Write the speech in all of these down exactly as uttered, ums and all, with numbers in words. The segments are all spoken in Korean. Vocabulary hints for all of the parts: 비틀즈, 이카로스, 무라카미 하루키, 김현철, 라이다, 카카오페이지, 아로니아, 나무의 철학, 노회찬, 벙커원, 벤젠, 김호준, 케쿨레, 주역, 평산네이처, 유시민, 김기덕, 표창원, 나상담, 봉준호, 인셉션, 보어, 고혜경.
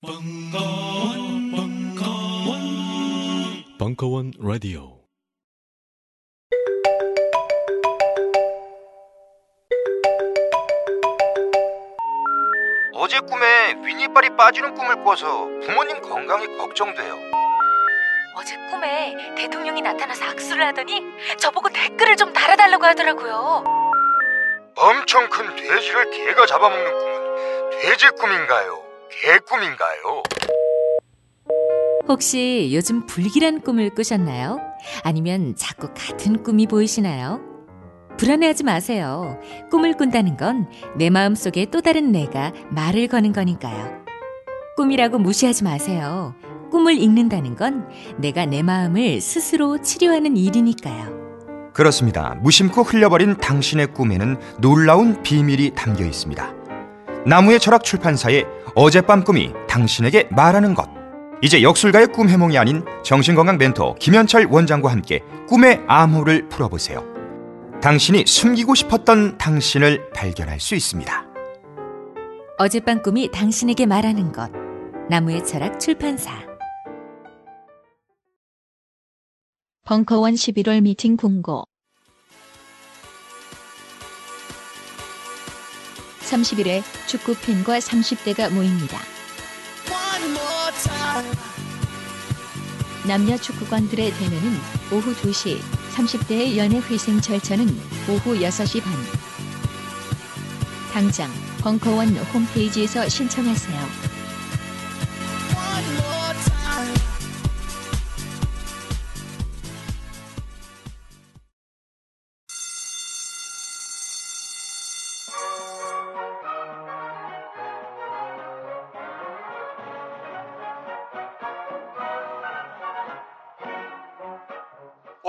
벙커원, 벙커원, 벙커원 라디오. 어제 꿈에 윗니빨이 빠지는 꿈을 꿔서 부모님 건강이 걱정돼요. 어제 꿈에 대통령이 나타나서 악수를 하더니 저보고 댓글을 좀 달아달라고 하더라고요. 엄청 큰 돼지를 개가 잡아먹는 꿈은 돼지 꿈인가요? 개꿈인가요? 혹시 요즘 불길한 꿈을 꾸셨나요? 아니면 자꾸 같은 꿈이 보이시나요? 불안해하지 마세요. 꿈을 꾼다는 건 내 마음속에 또 다른 내가 말을 거는 거니까요. 꿈이라고 무시하지 마세요. 꿈을 읽는다는 건 내가 내 마음을 스스로 치료하는 일이니까요. 그렇습니다. 무심코 흘려버린 당신의 꿈에는 놀라운 비밀이 담겨 있습니다. 나무의 철학 출판사의 어젯밤 꿈이 당신에게 말하는 것, 이제 역술가의 꿈 해몽이 아닌 정신건강 멘토 김현철 원장과 함께 꿈의 암호를 풀어보세요. 당신이 숨기고 싶었던 당신을 발견할 수 있습니다. 어젯밤 꿈이 당신에게 말하는 것, 나무의 철학 출판사. 벙커원 십일월 미팅 공고. 삼십일회 축구팬과 삼십대가 모입니다. 남녀 축구관들의 대면은 오후 두시, 삼십대의 연애 회생 절차는 오후 여섯시 반. 당장 벙커원 홈페이지에서 신청하세요.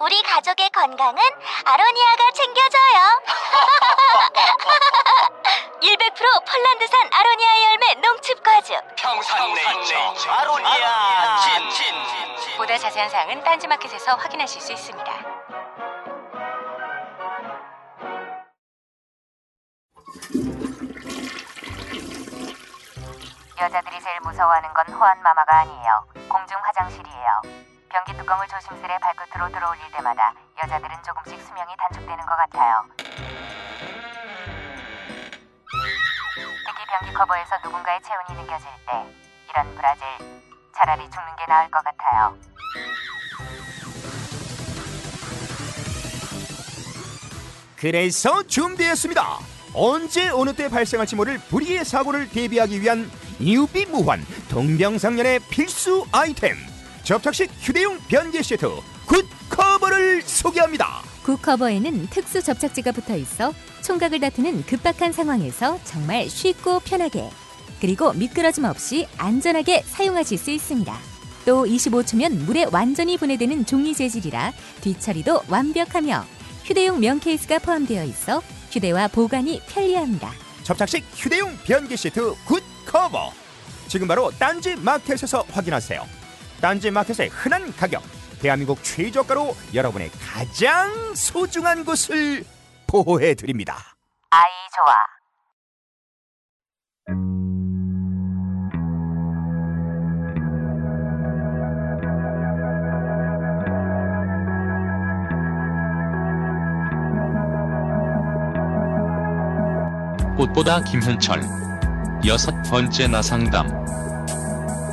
우리 가족의 건강은 아로니아가 챙겨줘요. 백 퍼센트 폴란드산 아로니아 열매 농축과즙 평산네이처 아로니아, 아로니아 진. 진. 진. 보다 자세한 사항은 딴지마켓에서 확인하실 수 있습니다. 여자들이 제일 무서워하는 건 호환마마가 아니에요. 공중 화장실이에요. 변기 뚜껑을 조심스레 발끝으로 들어올릴 때마다 여자들은 조금씩 수명이 단축되는 것 같아요. 특히 변기 커버에서 누군가의 체온이 느껴질 때, 이런 브라질, 차라리 죽는 게 나을 것 같아요. 그래서 준비했습니다. 언제 어느 때 발생할지 모를 불의의 사고를 대비하기 위한 뉴비 무환 동병상련의 필수 아이템. 접착식 휴대용 변기 시트 굿커버를 소개합니다. 굿커버에는 특수 접착제가 붙어있어 총각을 다투는 급박한 상황에서 정말 쉽고 편하게, 그리고 미끄러짐 없이 안전하게 사용하실 수 있습니다. 또 이십오초면 물에 완전히 분해되는 종이 재질이라 뒤처리도 완벽하며 휴대용 면 케이스가 포함되어 있어 휴대와 보관이 편리합니다. 접착식 휴대용 변기 시트 굿커버, 지금 바로 딴지 마켓에서 확인하세요. 딴지 마켓의 흔한 가격, 대한민국 최저가로 여러분의 가장 소중한 것을 보호해드립니다. 아이 좋아. 꽃보다 김현철, 여섯 번째 나상담.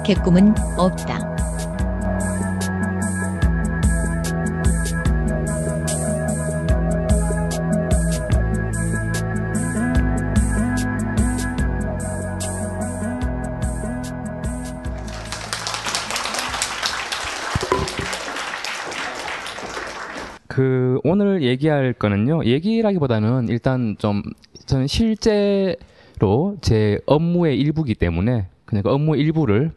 개꿈은 없다. 그 오늘 얘기할 거는요, 얘기라기보다는 일단 좀 저는 실제로 제 업무의 일부이기 때문에 그냥 그 업무 일부를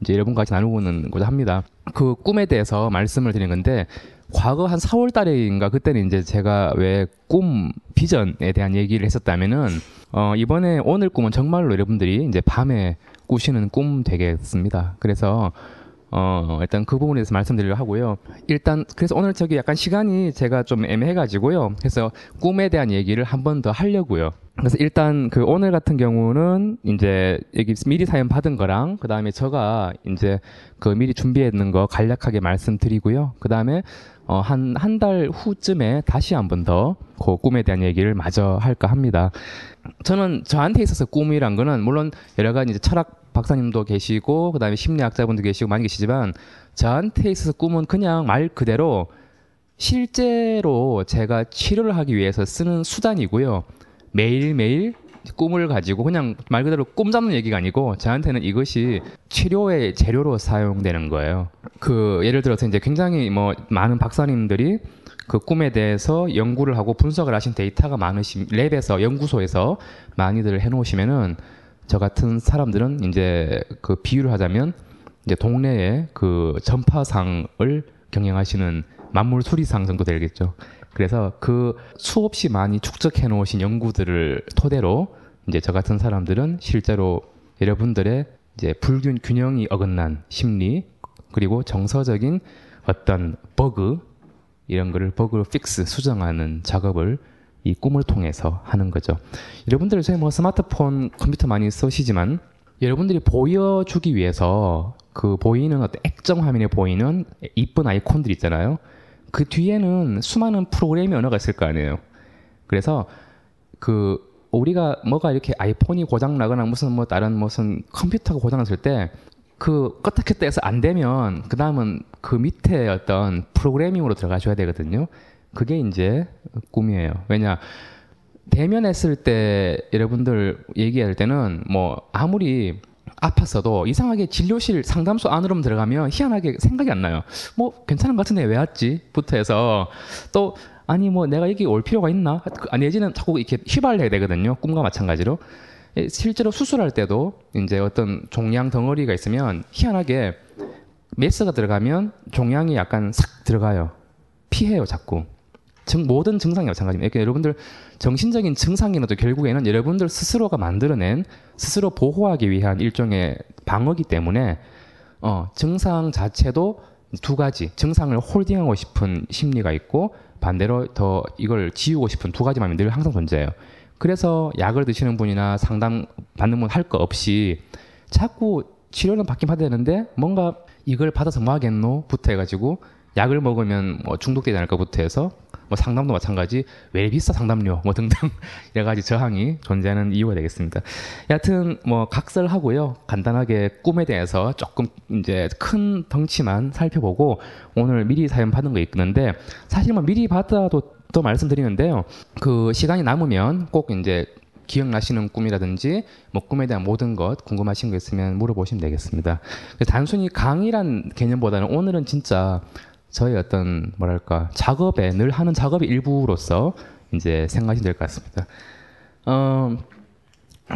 이제 일본까지 나누고는 합니다. 그 꿈에 대해서 말씀을 드린 건데, 과거 한 사월 달인가 그때는 이제 제가 왜 꿈 비전에 대한 얘기를 했었다면은 어 이번에 오늘 꿈은 정말로 여러분들이 이제 밤에 꾸시는 꿈 되겠습니다. 그래서 어 일단 그 부분에 대해서 말씀드리려 하고요. 일단 그래서 오늘 저기 약간 시간이 제가 좀 애매해가지고요. 그래서 꿈에 대한 얘기를 한 번 더 하려고요. 그래서 일단 그 오늘 같은 경우는 이제 여기 미리 사연 받은 거랑 그 다음에 제가 이제 그 미리 준비했는 거 간략하게 말씀드리고요. 그 다음에 어 한 한 달 후쯤에 다시 한 번 더 그 꿈에 대한 얘기를 마저 할까 합니다. 저는 저한테 있어서 꿈이란 거는 물론 여러 가지 이제 철학 박사님도 계시고 그 다음에 심리학자분도 계시고 많이 계시지만 저한테 있어서 꿈은 그냥 말 그대로 실제로 제가 치료를 하기 위해서 쓰는 수단이고요. 매일매일 꿈을 가지고 그냥 말 그대로 꿈 잡는 얘기가 아니고 저한테는 이것이 치료의 재료로 사용되는 거예요. 그 예를 들어서 이제 굉장히 뭐 많은 박사님들이 그 꿈에 대해서 연구를 하고 분석을 하신 데이터가 많으신 랩에서 연구소에서 많이들 해놓으시면은 저 같은 사람들은 이제 그 비유를 하자면 이제 동네에 그 전파상을 경영하시는 만물 수리상 정도 되겠죠. 그래서 그 수없이 많이 축적해 놓으신 연구들을 토대로 이제 저 같은 사람들은 실제로 여러분들의 이제 불균 균형이 어긋난 심리 그리고 정서적인 어떤 버그 이런 거를 버그 픽스 수정하는 작업을 이 꿈을 통해서 하는 거죠. 여러분들 저희 뭐 스마트폰 컴퓨터 많이 쓰시지만 여러분들이 보여주기 위해서 그 보이는 어떤 액정 화면에 보이는 이쁜 아이콘들 있잖아요. 그 뒤에는 수많은 프로그램의 언어가 있을 거 아니에요. 그래서 그 우리가 뭐가 이렇게 아이폰이 고장 나거나 무슨 뭐 다른 무슨 컴퓨터가 고장 났을 때 그 껐다 켰다 해서 안 되면 그 다음은 그 밑에 어떤 프로그래밍으로 들어가줘야 되거든요. 그게 이제 꿈이에요. 왜냐 대면했을 때 여러분들 얘기할 때는 뭐 아무리 아팠어도 이상하게 진료실 상담소 안으로 들어가면 희한하게 생각이 안 나요. 뭐 괜찮은 것 같은데 왜 왔지? 부터 해서 또 아니 뭐 내가 여기 올 필요가 있나? 내지는 자꾸 이렇게 휘발해야 되거든요. 꿈과 마찬가지로. 실제로 수술할 때도 이제 어떤 종양 덩어리가 있으면 희한하게 메스가 들어가면 종양이 약간 싹 들어가요. 피해요 자꾸. 즉 모든 증상이 마찬가지입니다. 그러니까 여러분들 정신적인 증상이라도 결국에는 여러분들 스스로가 만들어낸 스스로 보호하기 위한 일종의 방어기 때문에 어, 증상 자체도 두 가지 증상을 홀딩하고 싶은 심리가 있고 반대로 더 이걸 지우고 싶은 두 가지 마음이 늘 항상 존재해요. 그래서 약을 드시는 분이나 상담 받는 분 할 거 없이 자꾸 치료는 받긴 받아야 되는데 뭔가 이걸 받아서 뭐 하겠노? 부터 해가지고 약을 먹으면 뭐 중독되지 않을까부터 해서 뭐 상담도 마찬가지 왜 비싸 상담료 뭐 등등 여러 가지 저항이 존재하는 이유가 되겠습니다. 여하튼 뭐 각설하고요. 간단하게 꿈에 대해서 조금 이제 큰 덩치만 살펴보고 오늘 미리 사연 받은 거 있는데 사실 뭐 미리 받아도 또 말씀드리는데요. 그 시간이 남으면 꼭 이제 기억나시는 꿈이라든지 뭐 꿈에 대한 모든 것 궁금하신 거 있으면 물어보시면 되겠습니다. 단순히 강의란 개념보다는 오늘은 진짜 저희 어떤 뭐랄까 작업에 늘 하는 작업의 일부로서 이제 생각이 될 것 같습니다. 어,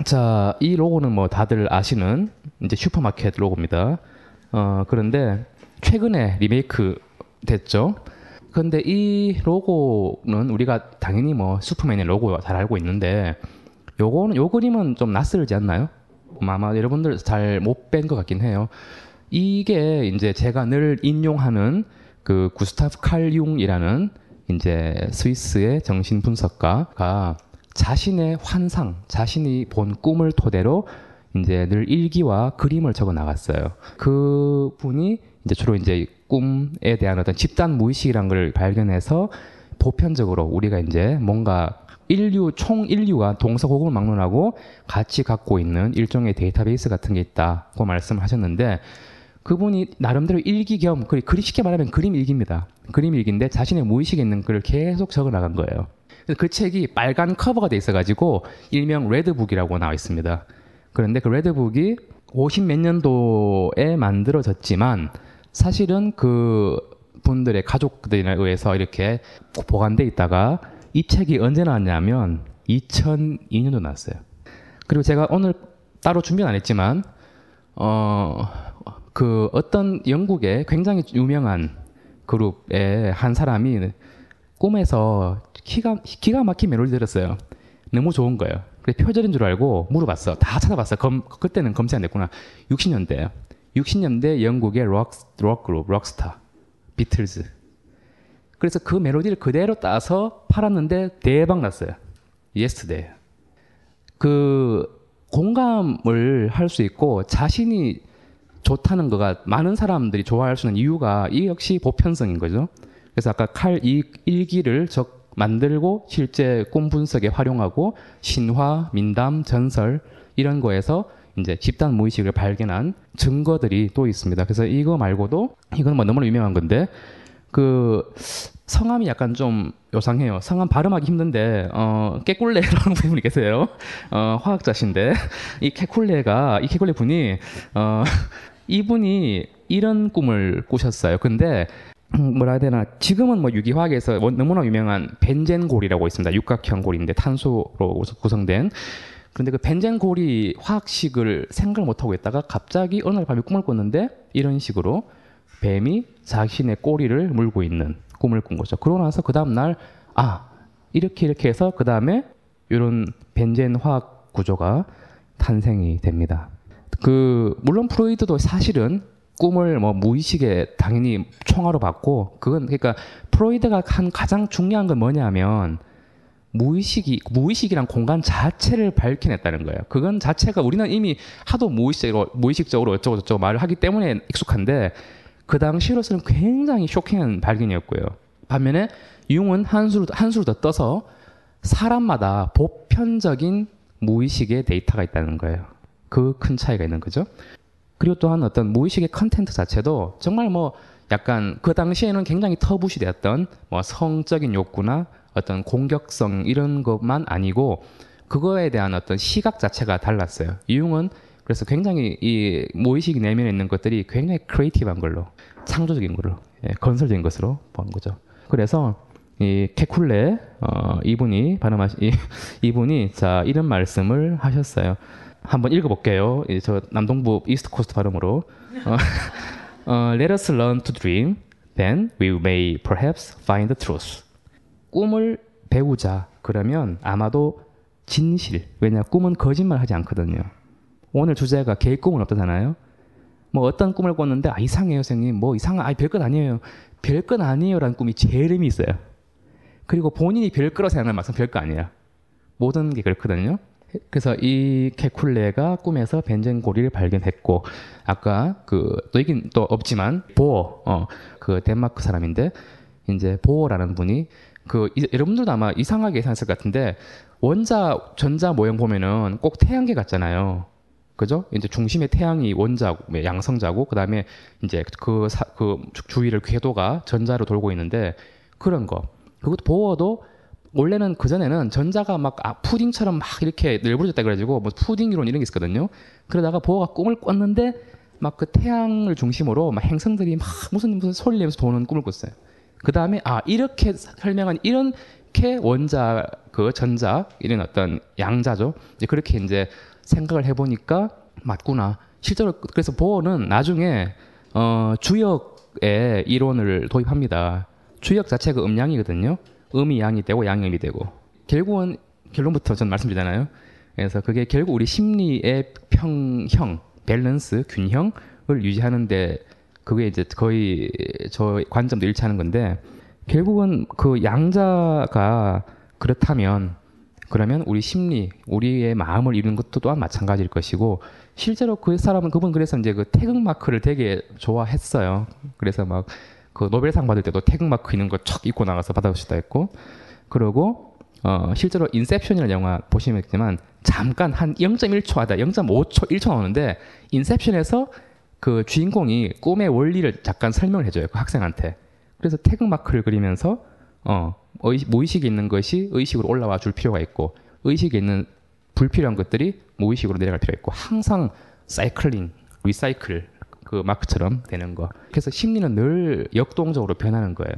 자, 이 로고는 뭐 다들 아시는 이제 슈퍼마켓 로고입니다. 어, 그런데 최근에 리메이크 됐죠. 그런데 이 로고는 우리가 당연히 뭐 슈퍼맨의 로고 잘 알고 있는데 요거는 요 그림은 좀 낯설지 않나요? 아마 여러분들 잘 못 뵌 것 같긴 해요. 이게 이제 제가 늘 인용하는 그 구스타프 칼융이라는 이제 스위스의 정신분석가가 자신의 환상, 자신이 본 꿈을 토대로 이제 늘 일기와 그림을 적어 나갔어요. 그 분이 이제 주로 이제 꿈에 대한 어떤 집단 무의식이란 걸 발견해서 보편적으로 우리가 이제 뭔가 인류, 총 인류가 동서고금을 막론하고 같이 갖고 있는 일종의 데이터베이스 같은 게 있다고 말씀을 하셨는데 그분이 나름대로 일기 겸, 쉽게 말하면 그림 일기입니다. 그림 일기인데 자신의 무의식에 있는 글을 계속 적어 나간 거예요. 그래서 그 책이 빨간 커버가 돼 있어가지고 일명 레드북이라고 나와 있습니다. 그런데 그 레드북이 오십 몇 년도에 만들어졌지만 사실은 그 분들의 가족들에 의해서 이렇게 보관돼 있다가 이 책이 언제 나왔냐면 이천이 년도 나왔어요. 그리고 제가 오늘 따로 준비는 안 했지만 어... 그 어떤 영국의 굉장히 유명한 그룹의 한 사람이 꿈에서 기가, 기가 막힌 멜로디 들었어요. 너무 좋은 거예요. 그래서 표절인 줄 알고 물어봤어. 다 찾아봤어. 검, 그때는 검색 안 됐구나. 육십 년대. 육십 년대 영국의 록, 록 그룹, 록스타, 비틀즈. 그래서 그 멜로디를 그대로 따서 팔았는데 대박 났어요. Yesterday. 그 공감을 할 수 있고 자신이 좋다는 거가 많은 사람들이 좋아할 수 있는 이유가 이 역시 보편성인 거죠. 그래서 아까 칼 이 일기를 적 만들고 실제 꿈 분석에 활용하고 신화, 민담, 전설 이런 거에서 이제 집단 무의식을 발견한 증거들이 또 있습니다. 그래서 이거 말고도 이건 뭐 너무나 유명한 건데 그 성함이 약간 좀 요상해요. 성함 발음하기 힘든데 어, 케쿨레라는 분이 계세요. 어, 화학자신데 이 케쿨레가 이 케쿨레 분이 어, 이분이 이런 꿈을 꾸셨어요. 근데 뭐라 해야 되나 지금은 뭐 유기화학에서 너무나 유명한 벤젠 고리라고 있습니다. 육각형 고리인데 탄소로 구성된. 그런데 그 벤젠 고리 화학식을 생각을 못하고 있다가 갑자기 어느 날 밤에 꿈을 꿨는데 이런 식으로 뱀이 자신의 꼬리를 물고 있는 꿈을 꾼 거죠. 그러고 나서 그 다음날 아 이렇게 이렇게 해서 그 다음에 이런 벤젠 화학 구조가 탄생이 됩니다. 그 물론 프로이드도 사실은 꿈을 뭐 무의식에 당연히 총화로 봤고 그건 그러니까 프로이드가 한 가장 중요한 건 뭐냐면 무의식이 무의식이란 공간 자체를 밝혀냈다는 거예요. 그건 자체가 우리는 이미 하도 무의식으로 무의식적으로 어쩌고 저쩌고 말을 하기 때문에 익숙한데 그 당시로서는 굉장히 쇼킹한 발견이었고요. 반면에 융은 한 수를 한 수를 더 떠서 사람마다 보편적인 무의식의 데이터가 있다는 거예요. 그 큰 차이가 있는 거죠. 그리고 또한 어떤 무의식의 컨텐트 자체도 정말 뭐 약간 그 당시에는 굉장히 터부시 되었던 뭐 성적인 욕구나 어떤 공격성 이런 것만 아니고 그거에 대한 어떤 시각 자체가 달랐어요. 이용은 그래서 굉장히 이 무의식 내면에 있는 것들이 굉장히 크리에이티브한 걸로 창조적인 걸로 예, 건설적인 것으로 본 거죠. 그래서 이 케쿨레 어, 이분이 발음하시 이, 이분이 자 이런 말씀을 하셨어요. 한번 읽어볼게요. 저 남동부 이스트 코스트 발음으로 어, 어, Let us learn to dream, then we may perhaps find the truth. 꿈을 배우자. 그러면 아마도 진실. 왜냐? 꿈은 거짓말하지 않거든요. 오늘 주제가 개의 꿈은 없다잖아요. 뭐 어떤 꿈을 꿨는데 아 이상해요, 선생님. 뭐 이상한 아 별것 아니에요. 별것 아니에요라는 꿈이 제일 의미 있어요. 그리고 본인이 별거로 생각하는 말씀 별거 아니에요. 모든 게 그렇거든요. 그래서 이 케쿨레가 꿈에서 벤젠 고리를 발견했고 아까 그 또 이긴 또 없지만 보어 어 그 덴마크 사람인데 이제 보어라는 분이 그 이, 여러분들도 아마 이상하게 예상했을 것 같은데 원자 전자 모형 보면은 꼭 태양계 같잖아요. 그죠? 이제 중심에 태양이 원자고 양성자고 그다음에 이제 그 사, 그 주위를 궤도가 전자로 돌고 있는데 그런 거. 그것도 보어도 원래는 그전에는 전자가 막 아, 푸딩처럼 막 이렇게 늘부러졌다 그래가지고 뭐 푸딩 이론 이런 게 있었거든요. 그러다가 보어가 꿈을 꿨는데 막 그 태양을 중심으로 막 행성들이 막 무슨 무슨 소리 내면서 도는 꿈을 꿨어요. 그 다음에 아 이렇게 설명한 이렇게 원자 그 전자 이런 어떤 양자죠. 이제 그렇게 이제 생각을 해보니까 맞구나. 실제로 그래서 보어는 나중에 어, 주역의 이론을 도입합니다. 주역 자체가 음양이거든요. 음이 양이 되고 양이 음이 되고 결국은 결론부터 전 말씀드리잖아요. 그래서 그게 결국 우리 심리의 평형, 밸런스, 균형을 유지하는데 그게 이제 거의 저 관점도 일치하는 건데 결국은 그 양자가 그렇다면 그러면 우리 심리, 우리의 마음을 이루는 것도 또한 마찬가지일 것이고 실제로 그 사람은 그분 그래서 이제 그 태극마크를 되게 좋아했어요. 그래서 막 그 노벨상 받을 때도 태극마크 있는 거 촥 입고 나가서 받아오시다 했고 그러고 어 실제로 인셉션이라는 영화 보시면 있지만 잠깐 한 영 점 일 초 하다 영 점 오 초 일 초 나오는데 인셉션에서 그 주인공이 꿈의 원리를 잠깐 설명을 해줘요. 그 학생한테. 그래서 태극마크를 그리면서 어 의식, 무의식이 있는 것이 의식으로 올라와 줄 필요가 있고 의식에 있는 불필요한 것들이 무의식으로 내려갈 필요가 있고 항상 사이클링, 리사이클 그 마크처럼 되는 거. 그래서 심리는 늘 역동적으로 변하는 거예요.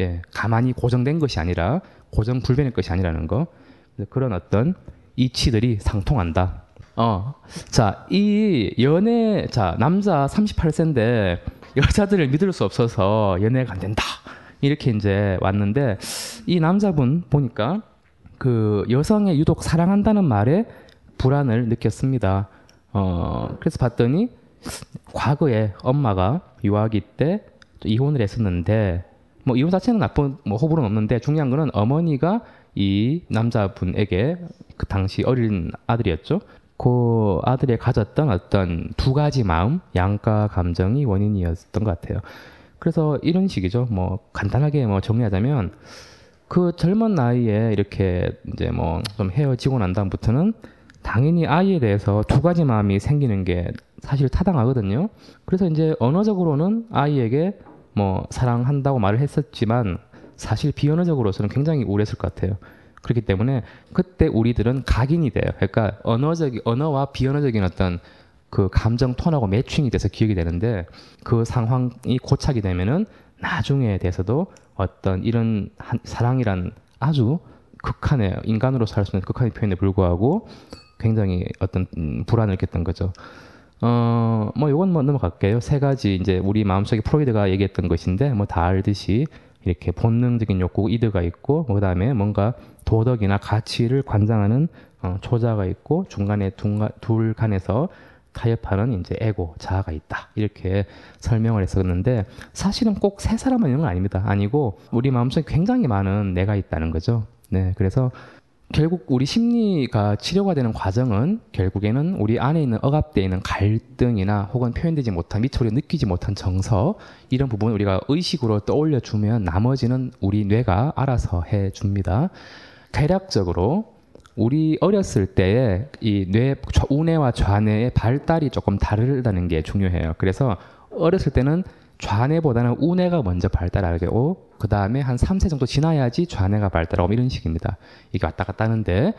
예, 가만히 고정된 것이 아니라 고정불변의 것이 아니라는 거. 그런 어떤 이치들이 상통한다. 어. 자, 이 연애, 자, 남자 삼십팔 세인데 여자들을 믿을 수 없어서 연애가 안 된다. 이렇게 이제 왔는데, 이 남자분 보니까 그 여성의 유독 사랑한다는 말에 불안을 느꼈습니다. 어, 그래서 봤더니 과거에 엄마가 유아기 때 이혼을 했었는데, 뭐 이혼 자체는 나쁜 뭐 호불호는 없는데 중요한 거는 어머니가 이 남자분에게 그 당시 어린 아들이었죠. 그 아들이 가졌던 어떤 두 가지 마음, 양가 감정이 원인이었던 것 같아요. 그래서 이런 식이죠. 뭐 간단하게 뭐 정리하자면 그 젊은 나이에 이렇게 이제 뭐 좀 헤어지고 난 다음부터는 당연히 아이에 대해서 두 가지 마음이 생기는 게 사실 타당하거든요. 그래서 이제 언어적으로는 아이에게 뭐 사랑한다고 말을 했었지만 사실 비언어적으로서는 굉장히 우울했을 것 같아요. 그렇기 때문에 그때 우리들은 각인이 돼요. 그러니까 언어적 언어와 비언어적인 어떤 그 감정 톤하고 매칭이 돼서 기억이 되는데 그 상황이 고착이 되면은 나중에 대해서도 어떤 이런 한, 사랑이란 아주 극한의 인간으로 살 수 있는 극한의 표현에 불구하고 굉장히 어떤 불안을 느꼈던 거죠. 어, 뭐 요건 뭐 넘어갈게요. 세 가지 이제 우리 마음속에 프로이드가 얘기했던 것인데 뭐 다 알듯이 이렇게 본능적인 욕구 이드가 있고 뭐 그다음에 뭔가 도덕이나 가치를 관장하는 어, 초자가 있고 중간에 둥가, 둘 간에서 타협하는 이제 에고 자아가 있다 이렇게 설명을 했었는데 사실은 꼭 세 사람만 있는 건 아닙니다. 아니고 우리 마음속에 굉장히 많은 내가 있다는 거죠. 네, 그래서 결국 우리 심리가 치료가 되는 과정은 결국에는 우리 안에 있는 억압되어 있는 갈등이나 혹은 표현되지 못한 미처 우리가 느끼지 못한 정서 이런 부분을 우리가 의식으로 떠올려주면 나머지는 우리 뇌가 알아서 해줍니다. 대략적으로 우리 어렸을 때의 이 뇌 우뇌와 좌뇌의 발달이 조금 다르다는 게 중요해요. 그래서 어렸을 때는 좌뇌보다는 우뇌가 먼저 발달하게 되고 그 다음에 한 삼 세 정도 지나야지 좌뇌가 발달하고 이런 식입니다. 이게 왔다 갔다 하는데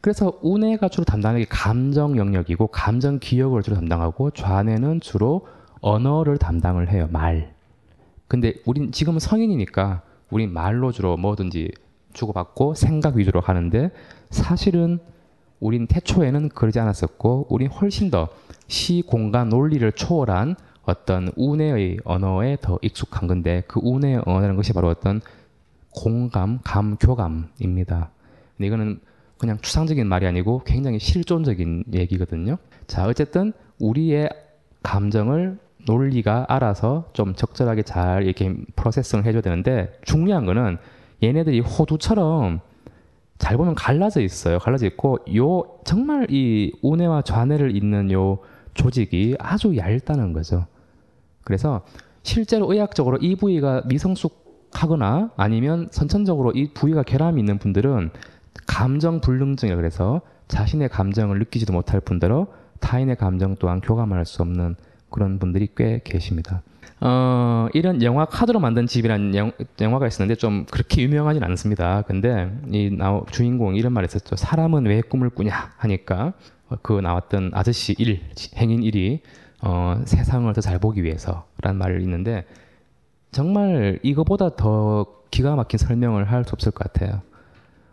그래서 우뇌가 주로 담당하는 게 감정 영역이고 감정 기억을 주로 담당하고 좌뇌는 주로 언어를 담당을 해요. 말. 근데 우린 지금은 성인이니까 우린 말로 주로 뭐든지 주고받고 생각 위주로 하는데 사실은 우린 태초에는 그러지 않았었고 우린 훨씬 더 시, 공간, 논리를 초월한 어떤 운의 언어에 더 익숙한 건데 그 운의 언어라는 것이 바로 어떤 공감, 감, 교감입니다. 근데 이거는 그냥 추상적인 말이 아니고 굉장히 실존적인 얘기거든요. 자, 어쨌든 우리의 감정을 논리가 알아서 좀 적절하게 잘 이렇게 프로세싱을 해줘야 되는데 중요한 거는 얘네들이 호두처럼 잘 보면 갈라져 있어요. 갈라져 있고 요 정말 이 운해와 좌뇌를 잇는 요 조직이 아주 얇다는 거죠. 그래서 실제로 의학적으로 이 부위가 미성숙하거나 아니면 선천적으로 이 부위가 결함이 있는 분들은 감정불능증이라 그래서 자신의 감정을 느끼지도 못할 뿐더러 타인의 감정 또한 교감할 수 없는 그런 분들이 꽤 계십니다. 어, 이런 영화 카드로 만든 집이라는 영, 영화가 있었는데 좀 그렇게 유명하진 않습니다. 근데 이 주인공이 이런 말 했었죠. 사람은 왜 꿈을 꾸냐 하니까 그 나왔던 아저씨 일, 행인 일이 어, 세상을 더 잘 보기 위해서라는 말을 있는데 정말 이거보다 더 기가 막힌 설명을 할 수 없을 것 같아요.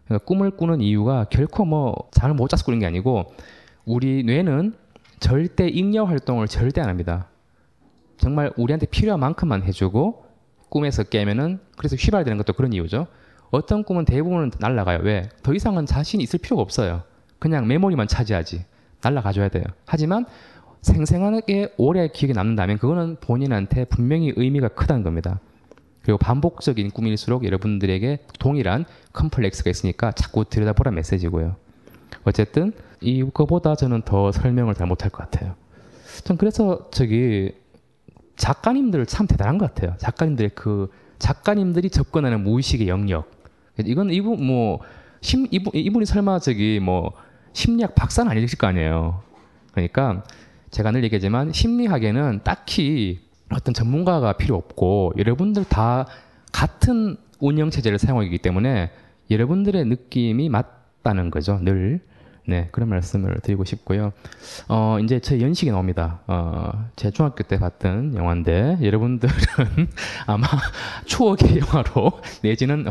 그러니까 꿈을 꾸는 이유가 결코 뭐 잠을 못 자서 꾸는 게 아니고 우리 뇌는 절대 잉여 활동을 절대 안 합니다. 정말 우리한테 필요한 만큼만 해주고 꿈에서 깨면은 그래서 휘발되는 것도 그런 이유죠. 어떤 꿈은 대부분은 날아가요. 왜? 더 이상은 자신이 있을 필요가 없어요. 그냥 메모리만 차지하지. 날아가줘야 돼요. 하지만 생생하게 오래 기억에 남는다면 그거는 본인한테 분명히 의미가 크다는 겁니다. 그리고 반복적인 꿈일수록 여러분들에게 동일한 컴플렉스가 있으니까 자꾸 들여다보라 메시지고요. 어쨌든 이거보다 저는 더 설명을 잘 못할 것 같아요. 전 그래서 저기 작가님들 참 대단한 것 같아요. 작가님들의 그 작가님들이 접근하는 무의식의 영역. 이건 이분 뭐 심, 이분, 이분이 설마 저기 뭐 심리학 박사는 아니실 거 아니에요. 그러니까 제가 늘 얘기하지만 심리학에는 딱히 어떤 전문가가 필요 없고 여러분들 다 같은 운영체제를 사용하기 때문에 여러분들의 느낌이 맞다는 거죠. 늘. 네, 그런 말씀을 드리고 싶고요. 어, 이제 제 연식이 나옵니다. 어, 제 중학교 때 봤던 영화인데 여러분들은 아마 추억의 영화로 내지는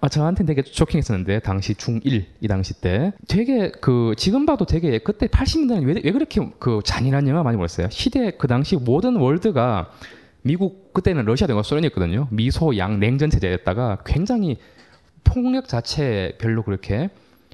아, 저한테는 되게 쇼킹했었는데 당시 중일 이 당시 때 되게 그 지금 봐도 되게 그때 팔십 년대는 왜, 왜 그렇게 그 잔인한 영화 많이 봤어요. 시대 그 당시 모든 월드가 미국 그때는 러시아 대과 소련이었거든요. 미소양 냉전 체제였다가 굉장히 폭력 자체 별로 그렇게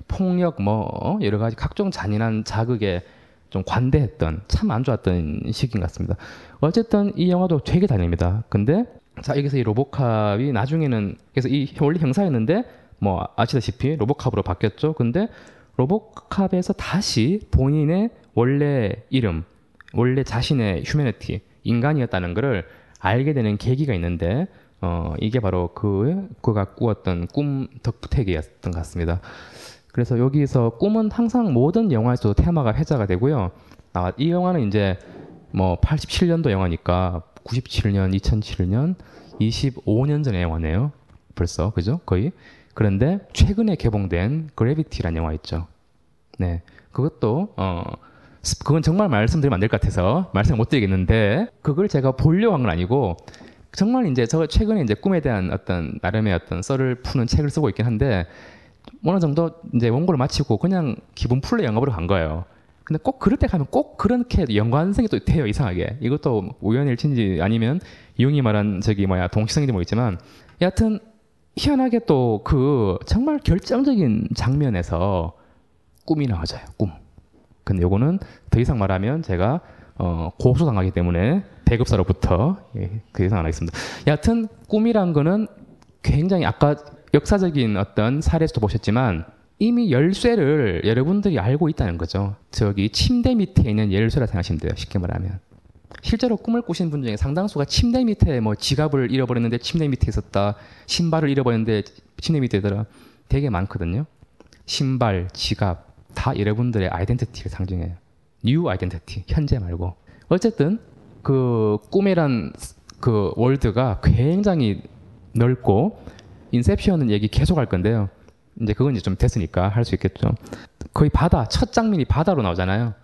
폭력 뭐 여러 가지 각종 잔인한 자극에 좀 관대했던 참 안 좋았던 시기인 것 같습니다. 어쨌든 이 영화도 되게 다닙니다. 근데 자, 여기서 이 로보캅이 나중에는, 그래서 이 원래 형사였는데, 뭐, 아시다시피 로보캅으로 바뀌었죠. 근데 로보캅에서 다시 본인의 원래 이름, 원래 자신의 휴머니티, 인간이었다는 걸 알게 되는 계기가 있는데, 어, 이게 바로 그, 그가 꾸었던 꿈 덕후택이었던 것 같습니다. 그래서 여기서 꿈은 항상 모든 영화에서도 테마가 회자가 되고요. 아, 이 영화는 이제 뭐 팔십칠 년도 영화니까 구십칠 년, 이천칠 년, 이십오 년 전의 영화네요. 벌써 그죠? 거의. 그런데 최근에 개봉된 그래비티라는 영화 있죠. 네, 그것도 어 그건 정말 말씀드리면 안 될 것 같아서 말씀 못 드리겠는데 그걸 제가 보려고 한 건 아니고 정말 이제 저 최근에 이제 꿈에 대한 어떤 나름의 어떤 썰을 푸는 책을 쓰고 있긴 한데 어느 정도 이제 원고를 마치고 그냥 기분 풀러 영화 보러 간 거예요. 근데 꼭 그럴 때 가면 꼭 그렇게 연관성이 또 돼요, 이상하게. 이것도 우연일치인지 아니면 이용이 말한 저기 뭐야 동시성인지 모르겠지만 여하튼 희한하게 또 그 정말 결정적인 장면에서 꿈이 나와져요, 꿈. 근데 요거는 더 이상 말하면 제가 어, 고소당하기 때문에 배급사로부터 예, 그 이상 안 하겠습니다. 여하튼 꿈이란 거는 굉장히 아까 역사적인 어떤 사례에서도 보셨지만 이미 열쇠를 여러분들이 알고 있다는 거죠. 저기 침대 밑에 있는 열쇠라 생각하시면 돼요. 쉽게 말하면. 실제로 꿈을 꾸신 분 중에 상당수가 침대 밑에 뭐 지갑을 잃어버렸는데 침대 밑에 있었다. 신발을 잃어버렸는데 침대 밑에 있더라. 되게 많거든요. 신발, 지갑 다 여러분들의 아이덴티티를 상징해요. 뉴 아이덴티티, 현재 말고. 어쨌든 그 꿈이란 그 월드가 굉장히 넓고 인셉션은 얘기 계속 할 건데요. 이제 그건 이제 좀 됐으니까 할 수 있겠죠. 거의 바다, 첫 장면이 바다로 나오잖아요.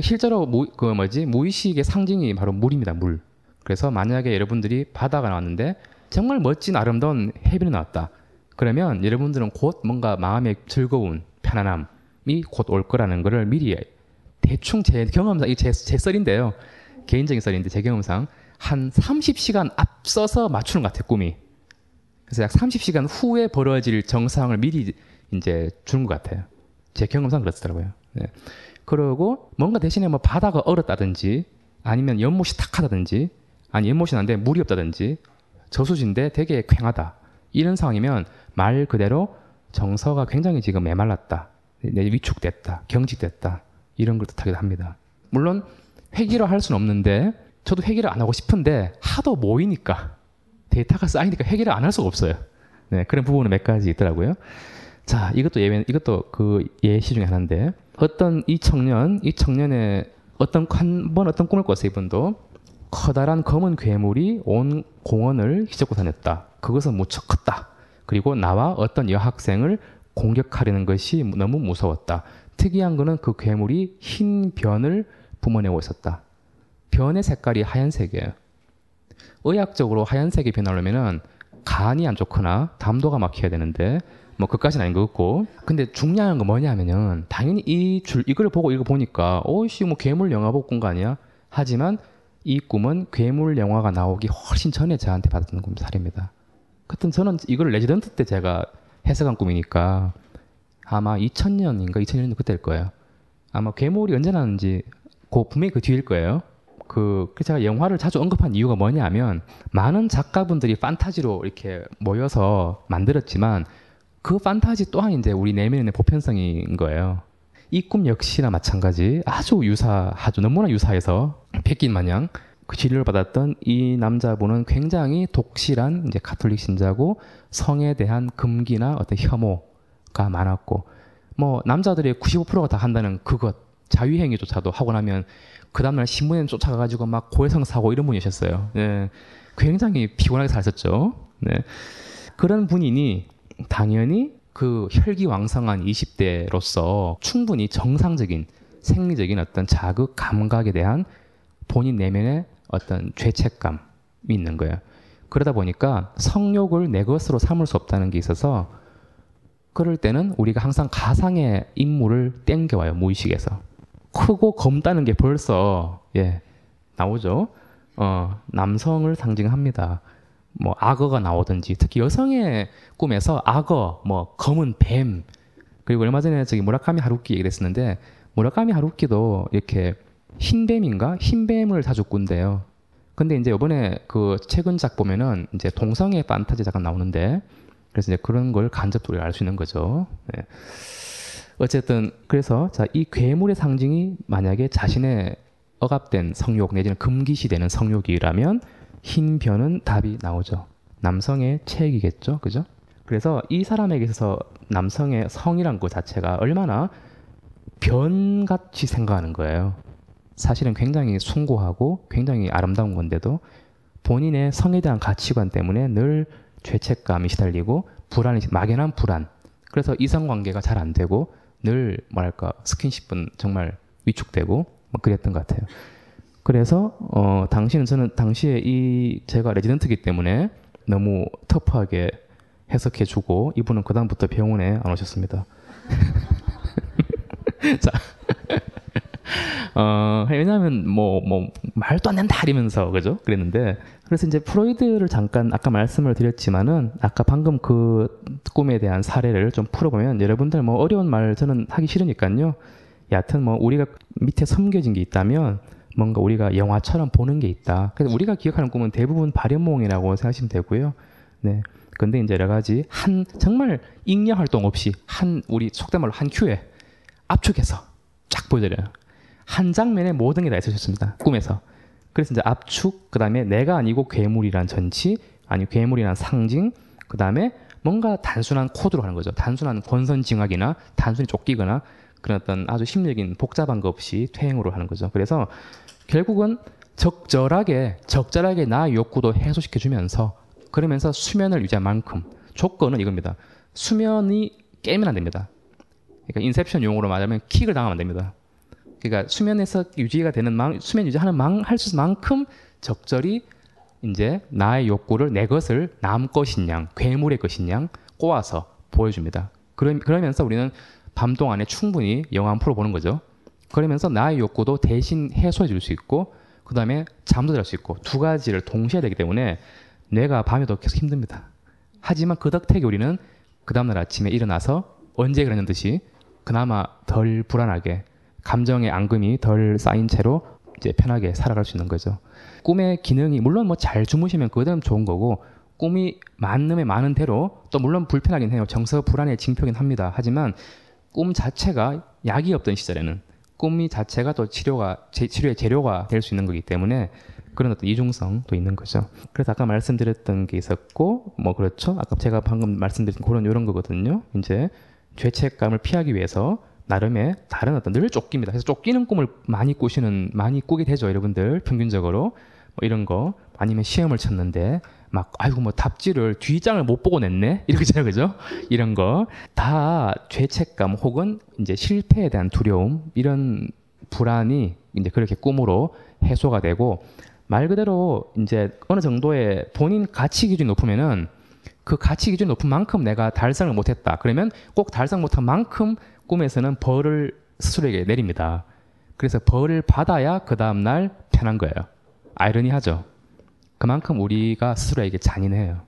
실제로 무, 그 뭐지 무의식의 상징이 바로 물입니다, 물. 그래서 만약에 여러분들이 바다가 나왔는데 정말 멋진 아름다운 해변이 나왔다. 그러면 여러분들은 곧 뭔가 마음의 즐거운 편안함이 곧 올 거라는 거를 미리 대충 제 경험상, 이게 제, 제 썰인데요. 개인적인 썰인데 제 경험상 한 삼십 시간 앞서서 맞추는 것 같아요, 꿈이. 그래서 약 삼십 시간 후에 벌어질 정상을 미리 이제 주는 것 같아요. 제 경험상 그렇더라고요. 네. 그러고 뭔가 대신에 뭐 바다가 얼었다든지 아니면 연못이 탁하다든지 아니 연못이 난데 물이 없다든지 저수지인데 되게 퀭하다. 이런 상황이면 말 그대로 정서가 굉장히 지금 메말랐다. 위축됐다. 경직됐다. 이런 걸 뜻하기도 합니다. 물론 회기를 할 수는 없는데 저도 회기를 안 하고 싶은데 하도 모이니까 데이터가 쌓이니까 해결을 안 할 수가 없어요. 네, 그런 부분은 몇 가지 있더라고요. 자, 이것도 예외, 이것도 그 예시 중에 하나인데 어떤 이 청년, 이 청년의 어떤 한 번 어떤 꿈을 꿨어요. 이분도 커다란 검은 괴물이 온 공원을 휘젓고 다녔다. 그것은 무척 컸다. 그리고 나와 어떤 여학생을 공격하려는 것이 너무 무서웠다. 특이한 거는 그 괴물이 흰 변을 뿜어내고 있었다. 변의 색깔이 하얀색이에요. 의학적으로 하얀색이 변하려면은 간이 안 좋거나 담도가 막혀야 되는데 뭐 그까진 아닌 것 같고 근데 중요한 건 뭐냐면은 당연히 이 줄 이걸 보고 이거 보니까 어이씨 뭐 괴물 영화 보고 꾼 거 아니야? 하지만 이 꿈은 괴물 영화가 나오기 훨씬 전에 저한테 받았던 꿈 사례입니다. 그땐 저는 이걸 레지던트 때 제가 해석한 꿈이니까 아마 이천 년인가 이천 년도 그때일 거예요. 아마 괴물이 언제 나는지 그 분명히 그 뒤일 거예요. 그 제가 영화를 자주 언급한 이유가 뭐냐면 많은 작가분들이 판타지로 이렇게 모여서 만들었지만 그 판타지 또한 이제 우리 내면의 보편성인 거예요. 이 꿈 역시나 마찬가지 아주 유사하죠. 너무나 유사해서 뺏긴 마냥 그 진료를 받았던 이 남자분은 굉장히 독실한 이제 가톨릭 신자고 성에 대한 금기나 어떤 혐오가 많았고 뭐 남자들의 구십오 퍼센트가 다 한다는 그것 자위행위조차도 하고 나면 그 다음날 신문에 쫓아가가지고 막 고해성 사고 이런 분이셨어요. 네. 굉장히 피곤하게 살았었죠. 네. 그런 분이니 당연히 그 혈기왕성한 이십 대로서 충분히 정상적인 생리적인 어떤 자극 감각에 대한 본인 내면의 어떤 죄책감이 있는 거예요. 그러다 보니까 성욕을 내 것으로 삼을 수 없다는 게 있어서 그럴 때는 우리가 항상 가상의 인물을 땡겨와요. 무의식에서. 크고 검다는 게 벌써 예 나오죠. 어, 남성을 상징합니다. 뭐 악어가 나오든지 특히 여성의 꿈에서 악어, 뭐 검은 뱀. 그리고 얼마 전에 저기 무라카미 하루키 얘기를 했었는데 무라카미 하루키도 이렇게 흰뱀인가? 흰뱀을 자주 꾼대요. 근데 이제 이번에 그 최근작 보면은 이제 동성애 판타지 작가 나오는데 그래서 이제 그런 걸 간접적으로 알 수 있는 거죠. 네. 어쨌든 그래서 자, 이 괴물의 상징이 만약에 자신의 억압된 성욕 내지는 금기시되는 성욕이라면 흰 변은 답이 나오죠. 남성의 체액이겠죠, 그죠? 그래서 이 사람에게 있어서 남성의 성이란 것 자체가 얼마나 변같이 생각하는 거예요. 사실은 굉장히 숭고하고 굉장히 아름다운 건데도 본인의 성에 대한 가치관 때문에 늘 죄책감이 시달리고 불안이 막연한 불안. 그래서 이성관계가 잘 안 되고 늘 뭐랄까 스킨십은 정말 위축되고 막 그랬던 것 같아요. 그래서 어, 당시는 저는 당시에 이 제가 레지던트이기 때문에 너무 터프하게 해석해주고 이분은 그 다음부터 병원에 안 오셨습니다. 자, 어, 왜냐하면 뭐, 뭐 말도 안 된다 이러면서 그죠? 그랬는데 그래서 이제 프로이드를 잠깐 아까 말씀을 드렸지만은 아까 방금 그 꿈에 대한 사례를 좀 풀어보면 여러분들 뭐 어려운 말 저는 하기 싫으니까요. 여하튼 뭐 우리가 밑에 섬겨진 게 있다면 뭔가 우리가 영화처럼 보는 게 있다. 그래서 우리가 기억하는 꿈은 대부분 발현몽이라고 생각하시면 되고요. 네. 근데 이제 여러 가지 한 정말 잉여 활동 없이 한 우리 속된 말로 한 큐에 압축해서 쫙 보여드려요. 한 장면에 모든 게 다 있으셨습니다. 꿈에서. 그래서 이제 압축, 그 다음에 내가 아니고 괴물이란 전치, 아니 괴물이란 상징, 그 다음에 뭔가 단순한 코드로 하는 거죠. 단순한 권선징악이나 단순히 쫓기거나 그런 어떤 아주 심리적인 복잡한 거 없이 퇴행으로 하는 거죠. 그래서 결국은 적절하게 적절하게 나의 욕구도 해소시켜주면서 그러면서 수면을 유지한 만큼 조건은 이겁니다. 수면이 깨면 안 됩니다. 그러니까 인셉션 용어로 말하면 킥을 당하면 안 됩니다. 그러니까 수면에서 유지가 되는 만, 수면 유지하는 만, 할 수 있는 만큼 적절히 이제 나의 욕구를 내 것을 남 것인 양, 괴물의 것인 양 꼬아서 보여줍니다. 그러, 그러면서 우리는 밤 동안에 충분히 영화 한 프로 보는 거죠. 그러면서 나의 욕구도 대신 해소해 줄 수 있고 그 다음에 잠도 잘 수 있고 두 가지를 동시에 해야 되기 때문에 뇌가 밤에도 계속 힘듭니다. 하지만 그 덕택이 우리는 그 다음날 아침에 일어나서 언제 그러는 듯이 그나마 덜 불안하게 감정의 앙금이 덜 쌓인 채로 이제 편하게 살아갈 수 있는 거죠. 꿈의 기능이 물론 뭐 잘 주무시면 그대로 좋은 거고 꿈이 많음에 많은 대로 또 물론 불편하긴 해요. 정서 불안의 징표긴 합니다. 하지만 꿈 자체가 약이 없던 시절에는 꿈이 자체가 또 치료가, 제, 치료의 재료가 될 수 있는 거기 때문에 그런 어떤 이중성도 있는 거죠. 그래서 아까 말씀드렸던 게 있었고, 뭐 그렇죠. 아까 제가 방금 말씀드린 그런 이런 거거든요. 이제 죄책감을 피하기 위해서 나름의 다른 어떤 늘 쫓깁니다. 그래서 쫓기는 꿈을 많이 꾸시는, 많이 꾸게 되죠. 여러분들 평균적으로. 뭐 이런 거. 아니면 시험을 쳤는데 막 아이고 뭐 답지를 뒷장을 못 보고 냈네 이렇게 있잖아요, 그죠? 이런 거 다 죄책감 혹은 이제 실패에 대한 두려움 이런 불안이 이제 그렇게 꿈으로 해소가 되고 말 그대로 이제 어느 정도의 본인 가치 기준이 높으면은 그 가치 기준이 높은 만큼 내가 달성을 못했다 그러면 꼭 달성 못한 만큼 꿈에서는 벌을 스스로에게 내립니다. 그래서 벌을 받아야 그 다음 날 편한 거예요. 아이러니하죠. 그만큼 우리가 스스로에게 잔인해요.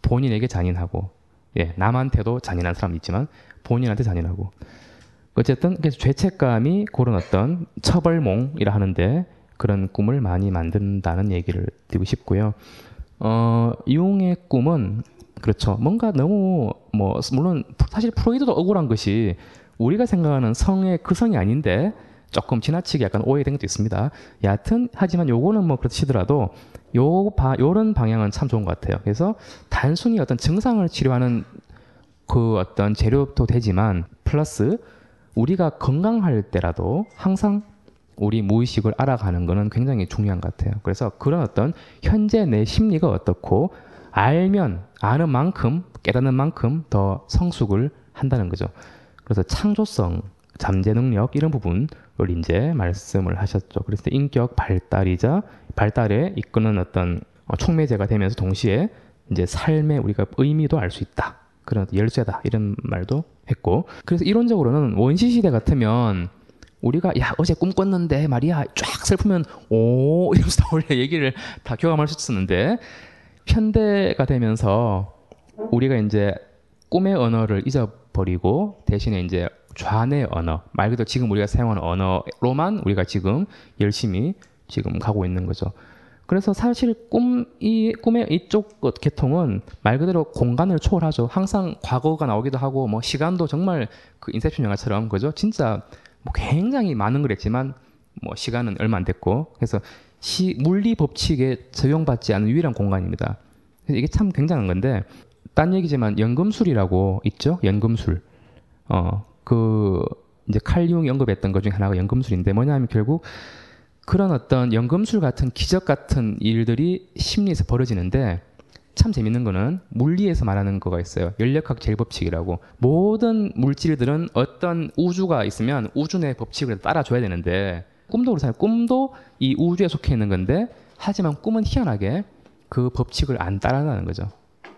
본인에게 잔인하고 예, 남한테도 잔인한 사람 있지만 본인한테 잔인하고 어쨌든 그래서 죄책감이 그런 어떤 처벌몽이라 하는데 그런 꿈을 많이 만든다는 얘기를 드리고 싶고요. 어, 이용의 꿈은 그렇죠. 뭔가 너무 뭐 물론 사실 프로이드도 억울한 것이 우리가 생각하는 성의 그 성이 아닌데 조금 지나치게 약간 오해된 것도 있습니다. 여하튼 하지만 요거는 뭐 그렇시더라도 요 바, 요런 방향은 참 좋은 것 같아요. 그래서 단순히 어떤 증상을 치료하는 그 어떤 재료도 되지만 플러스 우리가 건강할 때라도 항상 우리 무의식을 알아가는 거는 굉장히 중요한 것 같아요. 그래서 그런 어떤 현재 내 심리가 어떻고 알면 아는 만큼 깨닫는 만큼 더 성숙을 한다는 거죠. 그래서 창조성 잠재 능력 이런 부분을 이제 말씀을 하셨죠. 그래서 인격 발달이자 발달에 이끄는 어떤 촉매제가 되면서 동시에 이제 삶의 우리가 의미도 알 수 있다. 그런 열쇠다. 이런 말도 했고. 그래서 이론적으로는 원시시대 같으면 우리가 야 어제 꿈꿨는데 말이야 쫙 슬프면 오 이러면서 다 원래 얘기를 다 교감할 수 있었는데 현대가 되면서 우리가 이제 꿈의 언어를 잊어버리고 대신에 이제 좌뇌의 언어, 말 그대로 지금 우리가 사용하는 언어로만 우리가 지금 열심히 지금 가고 있는 거죠. 그래서 사실 꿈이, 꿈의 이쪽 계통은 말 그대로 공간을 초월하죠. 항상 과거가 나오기도 하고 뭐 시간도 정말 그 인셉션 영화처럼 그죠? 진짜 뭐 굉장히 많은 걸 했지만 뭐 시간은 얼마 안 됐고 그래서 시, 물리 법칙에 적용받지 않은 유일한 공간입니다. 이게 참 굉장한 건데 딴 얘기지만 연금술이라고 있죠? 연금술. 어, 그 이제 칼융이 언급했던 것 중에 하나가 연금술인데 뭐냐면 결국 그런 어떤 연금술 같은 기적 같은 일들이 심리에서 벌어지는데 참 재밌는 거는 물리에서 말하는 거가 있어요. 열역학 제일 법칙이라고. 모든 물질들은 어떤 우주가 있으면 우주 내 법칙을 따라줘야 되는데 꿈도 그렇잖아요. 꿈도 이 우주에 속해 있는 건데 하지만 꿈은 희한하게 그 법칙을 안 따라가는 거죠.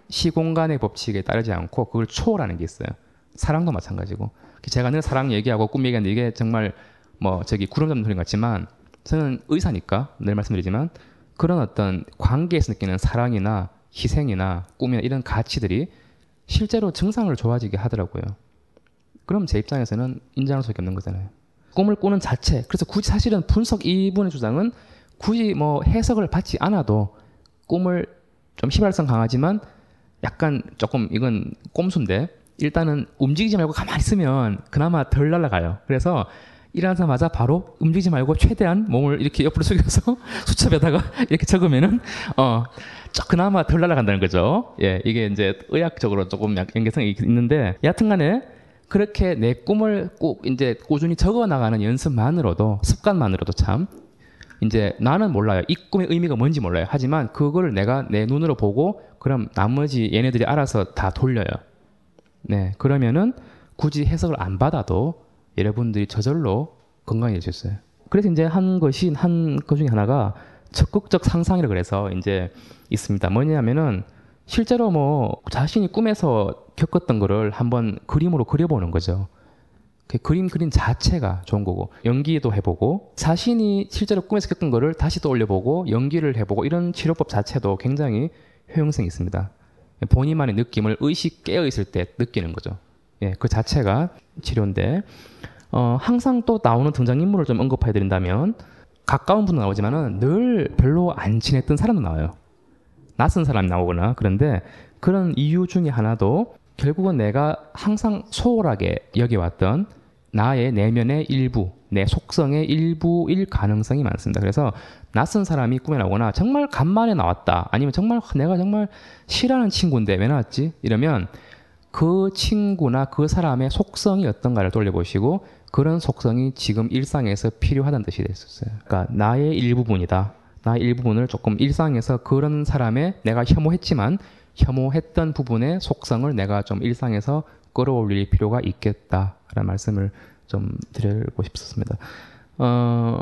시공간의 법칙에 따르지 않고 그걸 초월하는 게 있어요. 사랑도 마찬가지고. 제가 늘 사랑 얘기하고 꿈 얘기하는데 이게 정말 뭐 저기 구름 잡는 소리 같지만 저는 의사니까 늘 말씀드리지만 그런 어떤 관계에서 느끼는 사랑이나 희생이나 꿈이나 이런 가치들이 실제로 증상을 좋아지게 하더라고요. 그럼 제 입장에서는 인정할 수밖에 없는 거잖아요. 꿈을 꾸는 자체. 그래서 굳이 사실은 분석 이분의 주장은 굳이 뭐 해석을 받지 않아도 꿈을 좀 휘발성 강하지만 약간 조금 이건 꼼수인데 일단은 움직이지 말고 가만히 있으면 그나마 덜 날아가요. 그래서 일어나자마자 바로 움직이지 말고 최대한 몸을 이렇게 옆으로 숙여서 수첩에다가 이렇게 적으면은 어, 그나마 덜 날아간다는 거죠. 예, 이게 이제 의학적으로 조금 연계성이 있는데 여하튼간에 그렇게 내 꿈을 꼭 이제 꾸준히 적어 나가는 연습만으로도 습관만으로도 참 이제 나는 몰라요. 이 꿈의 의미가 뭔지 몰라요. 하지만 그걸 내가 내 눈으로 보고 그럼 나머지 얘네들이 알아서 다 돌려요. 네, 그러면은 굳이 해석을 안 받아도 여러분들이 저절로 건강해지셨어요. 그래서 이제 한 것이 한 것 중에 하나가 적극적 상상이라고 해서 이제 있습니다. 뭐냐면은 실제로 뭐 자신이 꿈에서 겪었던 거를 한번 그림으로 그려보는 거죠. 그 그림 그린 자체가 좋은 거고 연기도 해보고 자신이 실제로 꿈에서 겪은 거를 다시 떠올려보고 연기를 해보고 이런 치료법 자체도 굉장히 효용성이 있습니다. 본인만의 느낌을 의식 깨어 있을 때 느끼는 거죠. 예, 그 자체가 치료인데 어, 항상 또 나오는 등장인물을 좀 언급해 드린다면 가까운 분도 나오지만은 늘 별로 안 친했던 사람도 나와요. 낯선 사람이 나오거나 그런데 그런 이유 중에 하나도 결국은 내가 항상 소홀하게 여겨왔던 나의 내면의 일부, 내 속성의 일부일 가능성이 많습니다. 그래서 낯선 사람이 꿈에 나오거나 정말 간만에 나왔다. 아니면 정말 내가 정말 싫어하는 친구인데 왜 나왔지? 이러면 그 친구나 그 사람의 속성이 어떤가를 돌려보시고 그런 속성이 지금 일상에서 필요하다는 뜻이 됐었어요. 그러니까 나의 일부분이다. 나의 일부분을 조금 일상에서 그런 사람의 내가 혐오했지만 혐오했던 부분의 속성을 내가 좀 일상에서 끌어올릴 필요가 있겠다라는 말씀을 좀 드리고 싶었습니다. 어,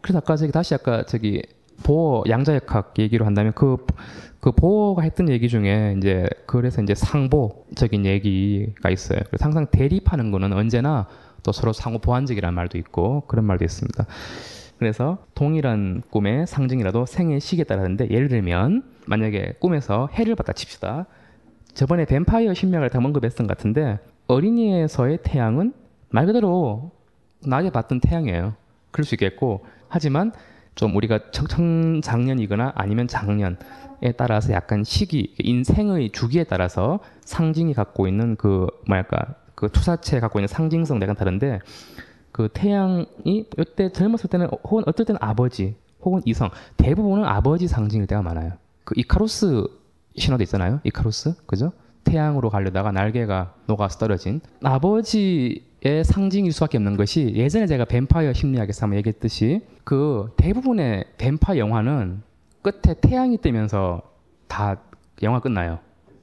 그래서 아까 저기 다시 아까 저기 보어 양자역학 얘기로 한다면 그, 그 보어가 했던 얘기 중에 이제 그래서 이제 상보적인 얘기가 있어요. 그래서 항상 대립하는 거는 언제나 또 서로 상호 보완적이라는 말도 있고 그런 말도 있습니다. 그래서 동일한 꿈의 상징이라도 생의 시기에 따르는데 예를 들면 만약에 꿈에서 해를 봤다 칩시다. 저번에 뱀파이어 신명을 다 언급했던 것 같은데 어린이에서의 태양은 말 그대로 낮에 봤던 태양이에요. 그럴 수 있겠고 하지만 좀 우리가 청장년이거나 아니면 작년에 따라서 약간 시기, 인생의 주기에 따라서 상징이 갖고 있는 그 뭐랄까 그 투사체에 갖고 있는 상징성 약간 다른데 그 태양이 이때 젊었을 때는 혹은 어떨 때는 아버지 혹은 이성 대부분은 아버지 상징일 때가 많아요. 그 이카로스 신화도 있잖아요. 이카로스 그죠? 태양으로 가려다가 날개가 녹아서 떨어진 아버지의 상징일 수밖에 없는 것이 예전에 제가 뱀파이어 심리학에서 한번 얘기했듯이 그 대부분의 뱀파이어 영화는 끝에 태양이 뜨면서 다 영화 끝나요.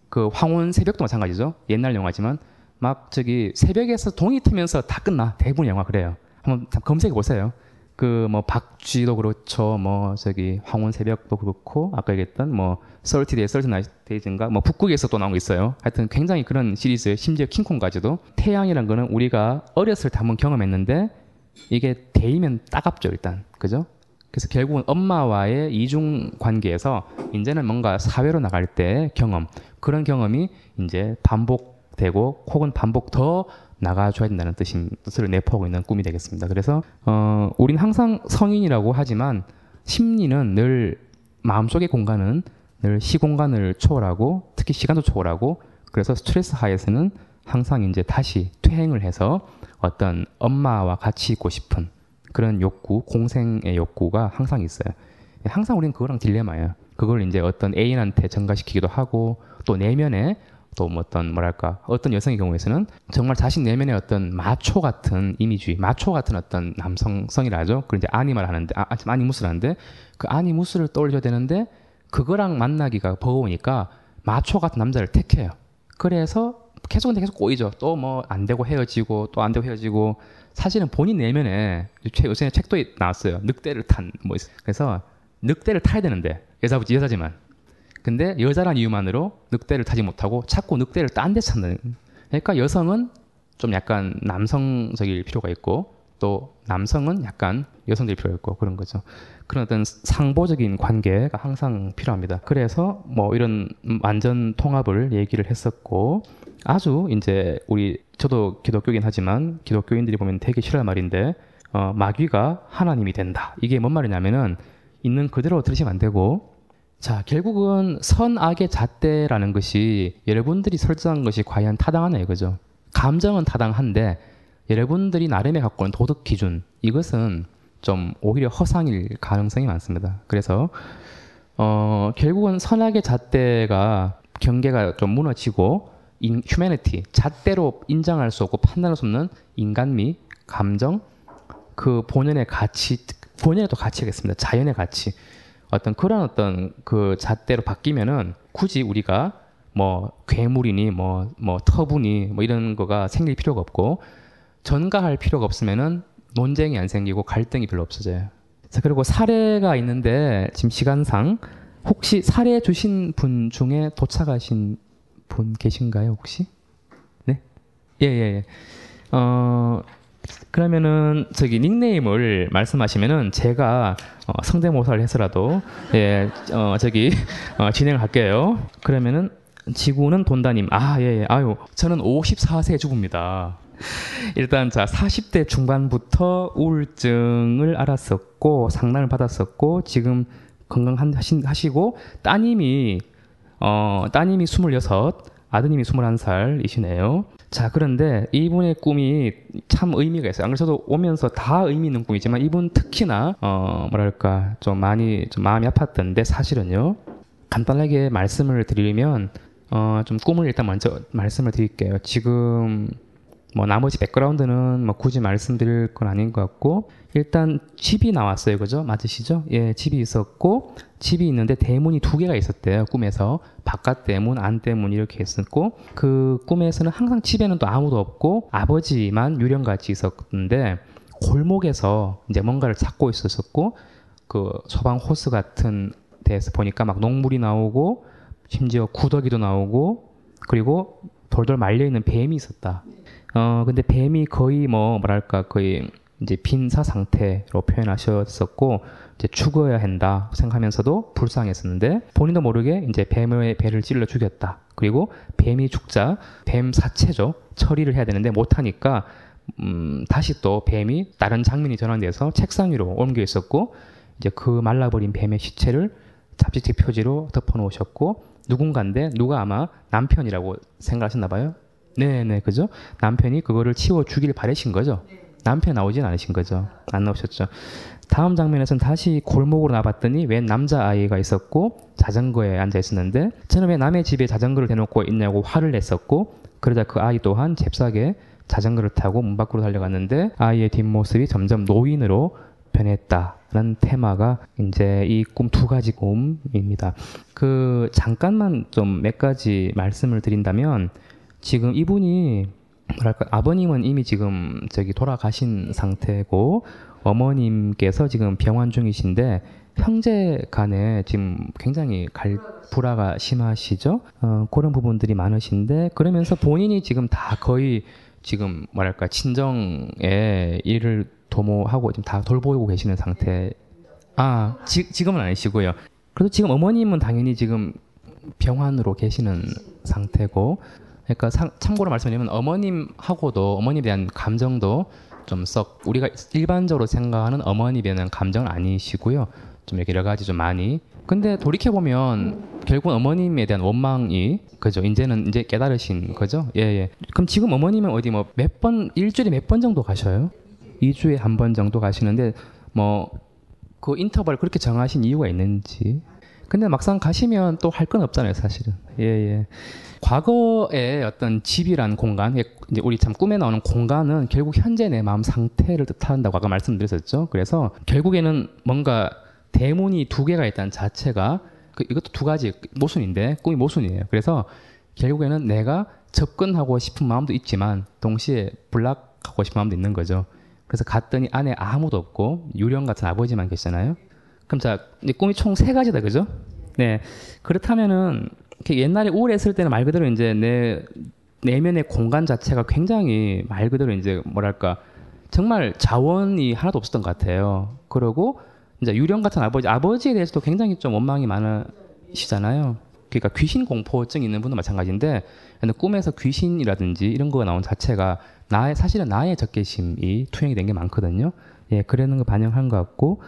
그 황혼 새벽도 마찬가지죠. 옛날 영화지만 막 저기 새벽에서 동이 트면서 다 끝나. 대부분 영화 그래요. 한번 검색해 보세요. 그 뭐 박쥐도 그렇죠. 뭐 저기 황혼 새벽도 그렇고 아까 얘기했던 뭐 서티 데이 서티 나이트 데이즈인가 뭐 북극에서 또 나온 거 있어요. 하여튼 굉장히 그런 시리즈에 심지어 킹콩까지도 태양이란 거는 우리가 어렸을 때 한번 경험했는데 이게 데이면 따갑죠, 일단. 그죠? 그래서 결국은 엄마와의 이중 관계에서 이제는 뭔가 사회로 나갈 때 경험, 그런 경험이 이제 반복되고 혹은 반복 더 나가줘야 된다는 뜻인, 뜻을 내포하고 있는 꿈이 되겠습니다. 그래서 어, 우린 항상 성인이라고 하지만 심리는 늘 마음속의 공간은 늘 시공간을 초월하고 특히 시간도 초월하고 그래서 스트레스 하에서는 항상 이제 다시 퇴행을 해서 어떤 엄마와 같이 있고 싶은 그런 욕구, 공생의 욕구가 항상 있어요. 항상 우리는 그거랑 딜레마예요. 그걸 이제 어떤 애인한테 전가시키기도 하고 또 내면에 또 어떤 뭐랄까 어떤 여성의 경우에서는 정말 자신 내면의 어떤 마초 같은 이미지, 마초 같은 어떤 남성성이라 하죠. 그걸 이제 아니말 하는데, 아, 아니무스를 하는데 그 아니무스를 떠올려야 되는데 그거랑 만나기가 버거우니까 마초 같은 남자를 택해요. 그래서 계속 근데 계속 꼬이죠. 또 뭐 안 되고 헤어지고 또 안 되고 헤어지고 사실은 본인 내면에 요새 책도 나왔어요. 늑대를 탄 뭐 있어요. 그래서 늑대를 타야 되는데 여자부지 여자지만 근데 여자란 이유만으로 늑대를 타지 못하고 자꾸 늑대를 딴 데 찾는. 그러니까 여성은 좀 약간 남성적일 필요가 있고 또 남성은 약간 여성적일 필요가 있고 그런 거죠. 그런 어떤 상보적인 관계가 항상 필요합니다. 그래서 뭐 이런 완전 통합을 얘기를 했었고 아주 이제 우리 저도 기독교긴 하지만 기독교인들이 보면 되게 싫어할 말인데 어, 마귀가 하나님이 된다. 이게 뭔 말이냐면은 있는 그대로 들으시면 안 되고 자 결국은 선악의 잣대라는 것이 여러분들이 설정한 것이 과연 타당하냐 이거죠. 감정은 타당한데 여러분들이 나름에 갖고 있는 도덕 기준 이것은 좀 오히려 허상일 가능성이 많습니다. 그래서 어, 결국은 선악의 잣대가 경계가 좀 무너지고 인, 휴머니티, 잣대로 인정할 수 없고 판단할 수 없는 인간미, 감정, 그 본연의 가치, 본연의 또 가치가 있습니다. 자연의 가치. 어떤 그런 어떤 그 잣대로 바뀌면은 굳이 우리가 뭐 괴물이니 뭐, 뭐 터부니 뭐 이런 거가 생길 필요가 없고 전가할 필요가 없으면은 논쟁이 안 생기고 갈등이 별로 없어져요. 자, 그리고 사례가 있는데 지금 시간상 혹시 사례 주신 분 중에 도착하신 분 계신가요 혹시? 네? 예예예. 예, 예. 어 그러면은 저기 닉네임을 말씀하시면은 제가 어, 성대모사를 해서라도 예 어 저기 어, 진행을 할게요. 그러면은 지구는 돈다님. 아 예예. 예. 아유 저는 오십사 세 주부입니다. 일단 자 사십 대 중반부터 우울증을 알았었고 상담을 받았었고 지금 건강하시고 따님이 어, 따님이 스물여섯, 아드님이 스물한 살이시네요. 자, 그런데 이분의 꿈이 참 의미가 있어요. 안 그래도 저도 오면서 다 의미 있는 꿈이지만 이분 특히나, 어, 뭐랄까, 좀 많이, 좀 마음이 아팠던데 사실은요. 간단하게 말씀을 드리면, 어, 좀 꿈을 일단 먼저 말씀을 드릴게요. 지금, 뭐, 나머지 백그라운드는 뭐 굳이 말씀드릴 건 아닌 것 같고, 일단 집이 나왔어요. 그죠? 맞으시죠? 예, 집이 있었고, 집이 있는데 대문이 두 개가 있었대요. 꿈에서. 바깥 대문, 안 대문 이렇게 있었고, 그 꿈에서는 항상 집에는 또 아무도 없고, 아버지만 유령같이 있었는데, 골목에서 이제 뭔가를 찾고 있었고, 그 소방 호스 같은 데에서 보니까 막 녹물이 나오고, 심지어 구더기도 나오고, 그리고 돌돌 말려있는 뱀이 있었다. 어, 근데 뱀이 거의 뭐, 뭐랄까, 거의 이제 빈사 상태로 표현하셨었고, 이제 죽어야 한다 생각하면서도 불쌍했었는데, 본인도 모르게 이제 뱀의 배를 찔러 죽였다. 그리고 뱀이 죽자, 뱀 사체죠. 처리를 해야 되는데 못하니까, 음, 다시 또 뱀이 다른 장면이 전환돼서 책상 위로 옮겨 있었고, 이제 그 말라버린 뱀의 시체를 잡지책 표지로 덮어놓으셨고, 누군가인데, 누가 아마 남편이라고 생각하셨나 봐요. 네네, 그죠? 남편이 그거를 치워 주길 바라신 거죠? 네. 남편 나오진 않으신 거죠? 안 나오셨죠? 다음 장면에서는 다시 골목으로 나봤더니 웬 남자아이가 있었고 자전거에 앉아 있었는데 저는 왜 남의 집에 자전거를 대놓고 있냐고 화를 냈었고 그러자 그 아이 또한 잽싸게 자전거를 타고 문 밖으로 달려갔는데 아이의 뒷모습이 점점 노인으로 변했다라는 테마가 이제 이 꿈 두 가지 꿈입니다. 그 잠깐만 좀 몇 가지 말씀을 드린다면 지금 이분이 뭐랄까 아버님은 이미 지금 저기 돌아가신 상태고 어머님께서 지금 병원 중이신데 형제 간에 지금 굉장히 갈, 불화가 심하시죠. 어, 그런 부분들이 많으신데 그러면서 본인이 지금 다 거의 지금 뭐랄까 친정에 일을 도모하고 지금 다 돌보고 계시는 상태. 아 지, 지금은 아니시고요. 그래서 지금 어머님은 당연히 지금 병환으로 계시는 상태고, 그러니까 상, 참고로 말씀드리면 어머님하고도 어머니에 대한 감정도 좀 썩 우리가 일반적으로 생각하는 어머니에 대한 감정은 아니시고요. 좀 여러 가지 좀 많이. 근데 돌이켜 보면 결국 어머님에 대한 원망이 그죠. 이제는 이제 깨달으신 거죠. 예예. 예. 그럼 지금 어머님은 어디 뭐 몇 번 일주일에 몇 번 정도 가셔요? 이 주에 한 번 정도 가시는데 뭐 그 인터벌 그렇게 정하신 이유가 있는지. 근데 막상 가시면 또 할 건 없잖아요, 사실은. 예, 예. 과거의 어떤 집이란 공간, 이제 우리 참 꿈에 나오는 공간은 결국 현재 내 마음 상태를 뜻한다고 아까 말씀드렸었죠. 그래서 결국에는 뭔가 대문이 두 개가 있다는 자체가 그 이것도 두 가지 모순인데 꿈이 모순이에요. 그래서 결국에는 내가 접근하고 싶은 마음도 있지만 동시에 블락하고 싶은 마음도 있는 거죠. 그래서 갔더니 안에 아무도 없고 유령 같은 아버지만 계시잖아요. 그럼 자, 이제 꿈이 총 세 가지다, 그죠? 네. 그렇다면은, 옛날에 우울했을 때는 말 그대로 이제 내 내면의 공간 자체가 굉장히 말 그대로 이제 뭐랄까, 정말 자원이 하나도 없었던 것 같아요. 그러고, 이제 유령 같은 아버지, 아버지에 대해서도 굉장히 좀 원망이 많으시잖아요. 그러니까 귀신 공포증이 있는 분도 마찬가지인데, 근데 꿈에서 귀신이라든지 이런 거가 나온 자체가 나의, 사실은 나의 적개심이 투영이 된 게 많거든요. 예, 그러는 거 반영한 것 같고,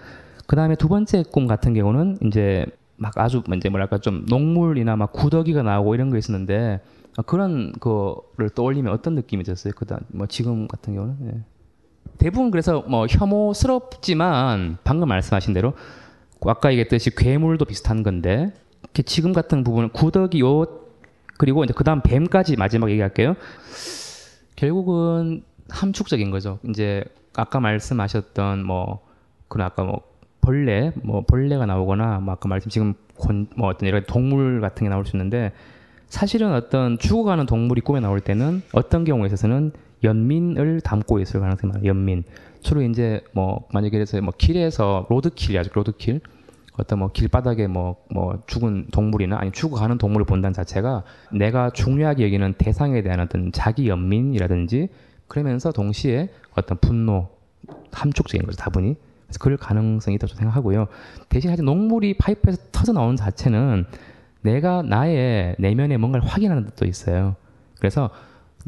그 다음에 두 번째 꿈 같은 경우는 이제 막 아주 이제 뭐랄까 좀 녹물이나 막 구더기가 나오고 이런 거 있었는데 그런 거를 떠올리면 어떤 느낌이 들었어요? 그다음 뭐 지금 같은 경우는 예. 대부분 그래서 뭐 혐오스럽지만 방금 말씀하신 대로 아까 얘기했듯이 괴물도 비슷한 건데 지금 같은 부분은 구더기 요 그리고 이제 그다음 뱀까지 마지막 얘기할게요. 결국은 함축적인 거죠. 이제 아까 말씀하셨던 뭐 그런 아까 뭐 벌레, 뭐 벌레가 나오거나, 뭐 아까 말씀 지금 곤, 뭐 어떤 이런 동물 같은 게 나올 수 있는데 사실은 어떤 죽어가는 동물이 꿈에 나올 때는 어떤 경우에 있어서는 연민을 담고 있을 가능성이 많아요. 연민. 주로 이제 뭐 만약에 그래서 뭐 길에서 로드킬, 아주 로드킬, 어떤 뭐 길바닥에 뭐 뭐 죽은 동물이나 아니 죽어가는 동물을 본다는 자체가 내가 중요하게 여기는 대상에 대한 어떤 자기 연민이라든지 그러면서 동시에 어떤 분노, 함축적인 거죠, 다분히. 그럴 가능성이 있다고 생각하고요. 대신 사실 녹물이 파이프에서 터져 나오는 자체는 내가 나의 내면에 뭔가를 확인하는 뜻도 있어요. 그래서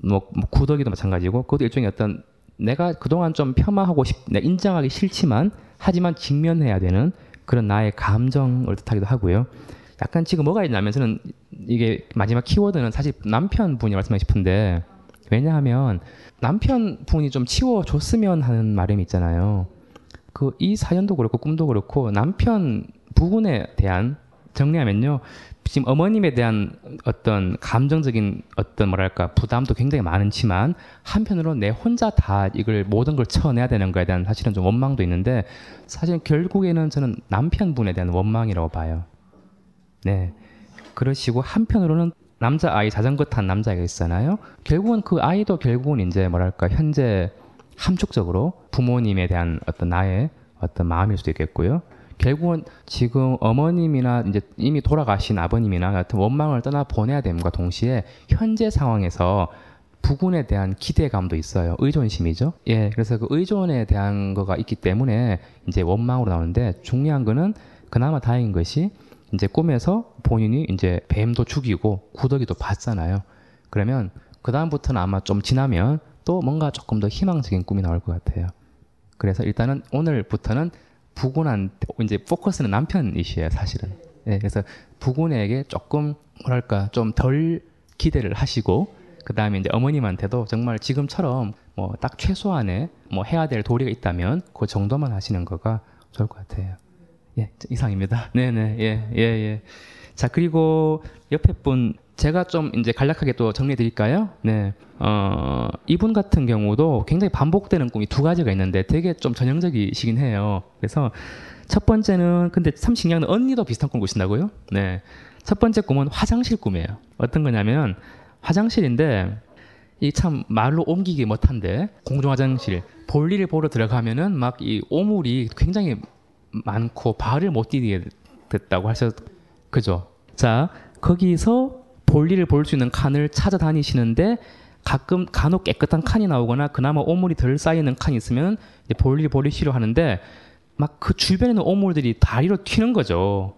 뭐, 뭐 구더기도 마찬가지고 그것도 일종의 어떤 내가 그동안 좀 폄하하고 싶, 내가 인정하기 싫지만 하지만 직면해야 되는 그런 나의 감정을 뜻하기도 하고요. 약간 지금 뭐가 있냐면서는 이게 마지막 키워드는 사실 남편분이 말씀하고 싶은데 왜냐하면 남편분이 좀 치워줬으면 하는 마음이 있잖아요. 그 이 사연도 그렇고 꿈도 그렇고 남편 부분에 대한 정리하면요. 지금 어머님에 대한 어떤 감정적인 어떤 뭐랄까 부담도 굉장히 많지만 한편으로 내 혼자 다 이걸 모든 걸 쳐내야 되는 거에 대한 사실은 좀 원망도 있는데 사실 결국에는 저는 남편분에 대한 원망이라고 봐요. 네. 그러시고 한편으로는 남자아이 자전거 탄 남자애가 있잖아요. 결국은 그 아이도 결국은 이제 뭐랄까 현재 함축적으로 부모님에 대한 어떤 나의 어떤 마음일 수도 있겠고요. 결국은 지금 어머님이나 이제 이미 돌아가신 아버님이나 같은 원망을 떠나 보내야 됨과 동시에 현재 상황에서 부군에 대한 기대감도 있어요. 의존심이죠. 예, 그래서 그 의존에 대한 거가 있기 때문에 이제 원망으로 나오는데 중요한 거는 그나마 다행인 것이 이제 꿈에서 본인이 이제 뱀도 죽이고 구더기도 봤잖아요. 그러면 그 다음부터는 아마 좀 지나면 또 뭔가 조금 더 희망적인 꿈이 나올 것 같아요. 그래서 일단은 오늘부터는 부군한 이제 포커스는 남편이시에요, 사실은. 네, 그래서 부군에게 조금 뭐랄까 좀 덜 기대를 하시고 그 다음에 이제 어머님한테도 정말 지금처럼 뭐 딱 최소한의 뭐 해야 될 도리가 있다면 그 정도만 하시는 거가 좋을 것 같아요. 예, 이상입니다. 네네, 예, 예, 예. 자 그리고 옆에 분. 제가 좀 이제 간략하게 또 정리해 드릴까요? 네. 어, 이분 같은 경우도 굉장히 반복되는 꿈이 두 가지가 있는데 되게 좀 전형적이시긴 해요. 그래서 첫 번째는, 근데 참 신기한 언니도 비슷한 꿈을 꾸신다고요? 네. 첫 번째 꿈은 화장실 꿈이에요. 어떤 거냐면 화장실인데 이 참 말로 옮기기 못한데 공중화장실 볼일을 보러 들어가면은 막 이 오물이 굉장히 많고 발을 못 디디게 됐다고 하셨 그죠? 자, 거기서 볼일을 볼 수 있는 칸을 찾아다니시는데 가끔 간혹 깨끗한 칸이 나오거나 그나마 오물이 덜 쌓이는 칸이 있으면 이제 볼일 보리시려 하는데 막 그 주변에 있는 오물들이 다리로 튀는 거죠.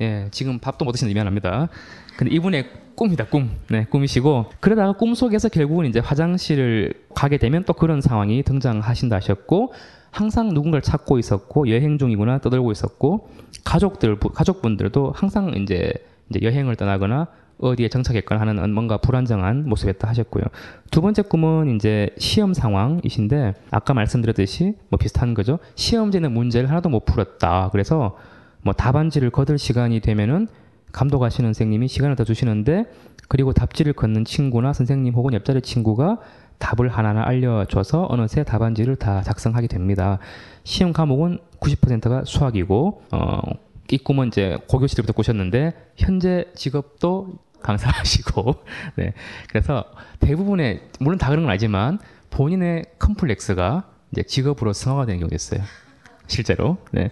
예, 지금 밥도 못 드시는데 미안합니다. 근데 이분의 꿈이다, 꿈. 네, 꿈이시고 그러다가 꿈속에서 결국은 이제 화장실을 가게 되면 또 그런 상황이 등장하신다 하셨고 항상 누군가를 찾고 있었고 여행 중이구나 떠들고 있었고 가족들 가족분들도 항상 이제 이제 여행을 떠나거나 어디에 정착했거나 하는 뭔가 불안정한 모습이었다 하셨고요. 두 번째 꿈은 이제 시험 상황이신데 아까 말씀드렸듯이 뭐 비슷한 거죠. 시험지는 문제를 하나도 못 풀었다. 그래서 뭐 답안지를 거둘 시간이 되면은 감독하시는 선생님이 시간을 더 주시는데 그리고 답지를 걷는 친구나 선생님 혹은 옆자리 친구가 답을 하나하나 알려줘서 어느새 답안지를 다 작성하게 됩니다. 시험 과목은 구십 퍼센트가 수학이고 어, 이 꿈은 이제 고교 시절부터 꾸셨는데 현재 직업도 강사하시고 네, 그래서 대부분의 물론 다 그런 건 아니지만 본인의 컴플렉스가 이제 직업으로 승화가 되는 경우가 있어요. 실제로. 네.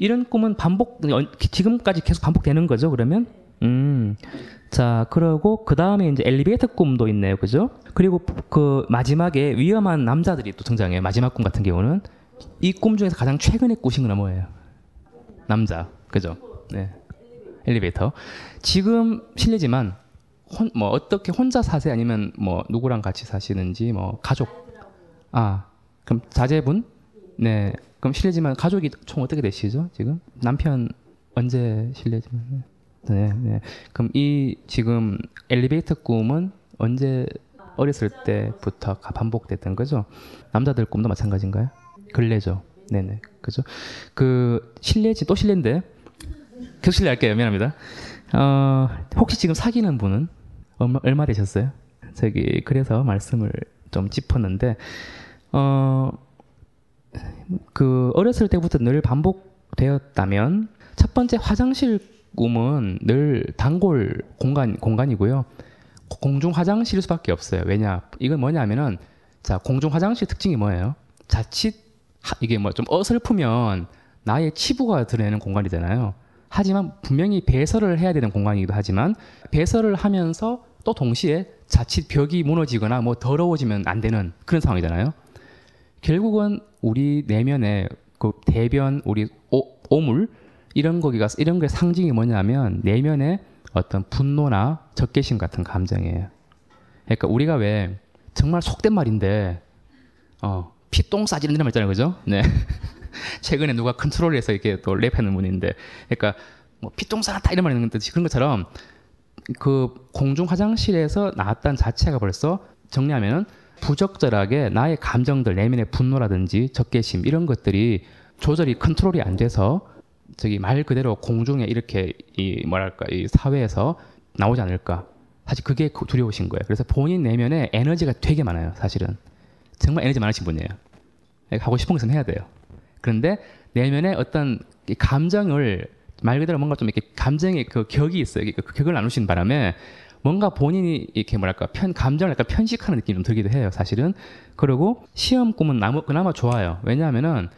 이런 꿈은 반복 지금까지 계속 반복되는 거죠. 그러면 음, 자 그러고 그 다음에 이제 엘리베이터 꿈도 있네요, 그죠? 그리고 그 마지막에 위험한 남자들이 또 등장해요. 마지막 꿈 같은 경우는 이 꿈 중에서 가장 최근에 꾸신 건 뭐예요? 남자, 그죠? 네, 엘리베이터. 지금 실례지만 혼, 뭐 어떻게 혼자 사세요? 아니면 뭐 누구랑 같이 사시는지 뭐 가족? 아 그럼 자제분? 네. 그럼 실례지만 가족이 총 어떻게 되시죠? 지금 남편 언제 실례지만 네, 네. 그럼 이 지금 엘리베이터 꿈은 언제 어렸을 때부터 반복됐던 거죠? 남자들 꿈도 마찬가지인가요? 근래죠. 네네 그죠? 그 실례지 또 실례인데 계속 실례할게요. 미안합니다. 어, 혹시 지금 사귀는 분은 얼마, 얼마 되셨어요? 저기 그래서 말씀을 좀 짚었는데 어. 그 어렸을 때부터 늘 반복되었다면 첫 번째 화장실 꿈은 늘 단골 공간, 공간이고요. 공중 화장실일 수밖에 없어요. 왜냐? 이건 뭐냐면은 자 공중 화장실 특징이 뭐예요? 자칫 하, 이게 뭐 좀 어설프면 나의 치부가 드러내는 공간이잖아요. 하지만 분명히 배설을 해야 되는 공간이기도 하지만 배설을 하면서 또 동시에 자칫 벽이 무너지거나 뭐 더러워지면 안 되는 그런 상황이잖아요. 결국은 우리 내면의 그 대변, 우리 오, 오물 이런 거기가 이런 게 상징이 뭐냐면 내면의 어떤 분노나 적개심 같은 감정이에요. 그러니까 우리가 왜 정말 속된 말인데 어, 피똥 싸지는 이런 말 있잖아요, 그죠? 네. 최근에 누가 컨트롤해서 이렇게 또 랩하는 분인데, 그러니까 뭐 피똥 싸놨다 이런 말 있는 듯이 그런 것처럼 그 공중 화장실에서 나왔다는 자체가 벌써 정리하면은. 부적절하게 나의 감정들, 내면의 분노라든지 적개심 이런 것들이 조절이 컨트롤이 안 돼서 저기 말 그대로 공중에 이렇게 이 뭐랄까 이 사회에서 나오지 않을까. 사실 그게 두려우신 거예요. 그래서 본인 내면에 에너지가 되게 많아요. 사실은 정말 에너지 많으신 분이에요. 하고 싶은 것은 해야 돼요. 그런데 내면에 어떤 이 감정을 말 그대로 뭔가 좀 이렇게 감정의 그 격이 있어요. 그 격을 나누신 바람에. 뭔가 본인이 이렇게 뭐랄까 편 감정을 약간 편식하는 느낌이 좀 들기도 해요, 사실은. 그리고 시험 꿈은 나무, 그나마 좋아요. 왜냐하면은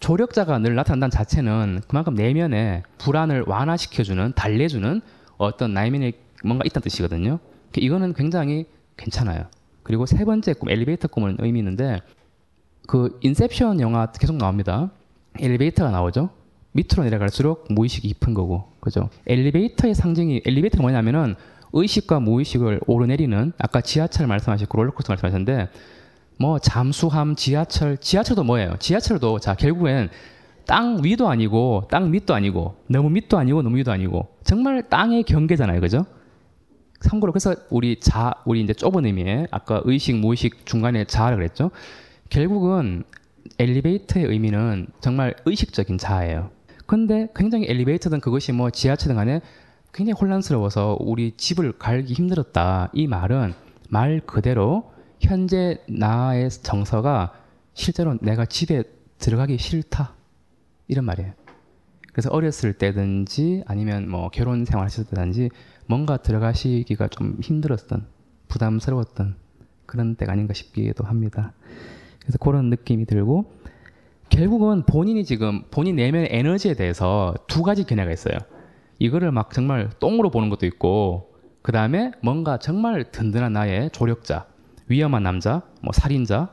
조력자가 늘 나타난다는 자체는 그만큼 내면의 불안을 완화시켜주는, 달래주는 어떤 내면의 뭔가 있다는 뜻이거든요. 이거는 굉장히 괜찮아요. 그리고 세 번째 꿈, 엘리베이터 꿈은 의미 있는데 그 인셉션 영화 계속 나옵니다. 엘리베이터가 나오죠. 밑으로 내려갈수록 무의식이 깊은 거고, 그죠? 엘리베이터의 상징이 엘리베이터가 뭐냐면은 의식과 무의식을 오르내리는 아까 지하철 말씀하셨고 롤러코스터 말씀하셨는데 뭐 잠수함 지하철 지하철도 뭐예요? 지하철도 자 결국엔 땅 위도 아니고 땅 밑도 아니고 너무 밑도 아니고 너무 위도 아니고 정말 땅의 경계잖아요, 그죠? 참고로 그래서 우리 자 우리 이제 좁은 의미에 아까 의식 무의식 중간에 자아라 그랬죠? 결국은 엘리베이터의 의미는 정말 의식적인 자아예요. 근데 굉장히 엘리베이터든 그것이 뭐 지하철든 간에 굉장히 혼란스러워서 우리 집을 갈기 힘들었다. 이 말은 말 그대로 현재 나의 정서가 실제로 내가 집에 들어가기 싫다. 이런 말이에요. 그래서 어렸을 때든지 아니면 뭐 결혼 생활 하셨다든지 뭔가 들어가시기가 좀 힘들었던, 부담스러웠던 그런 때가 아닌가 싶기도 합니다. 그래서 그런 느낌이 들고, 결국은 본인이 지금 본인 내면의 에너지에 대해서 두 가지 견해가 있어요. 이거를 막 정말 똥으로 보는 것도 있고, 그 다음에 뭔가 정말 든든한 나의 조력자, 위험한 남자, 뭐 살인자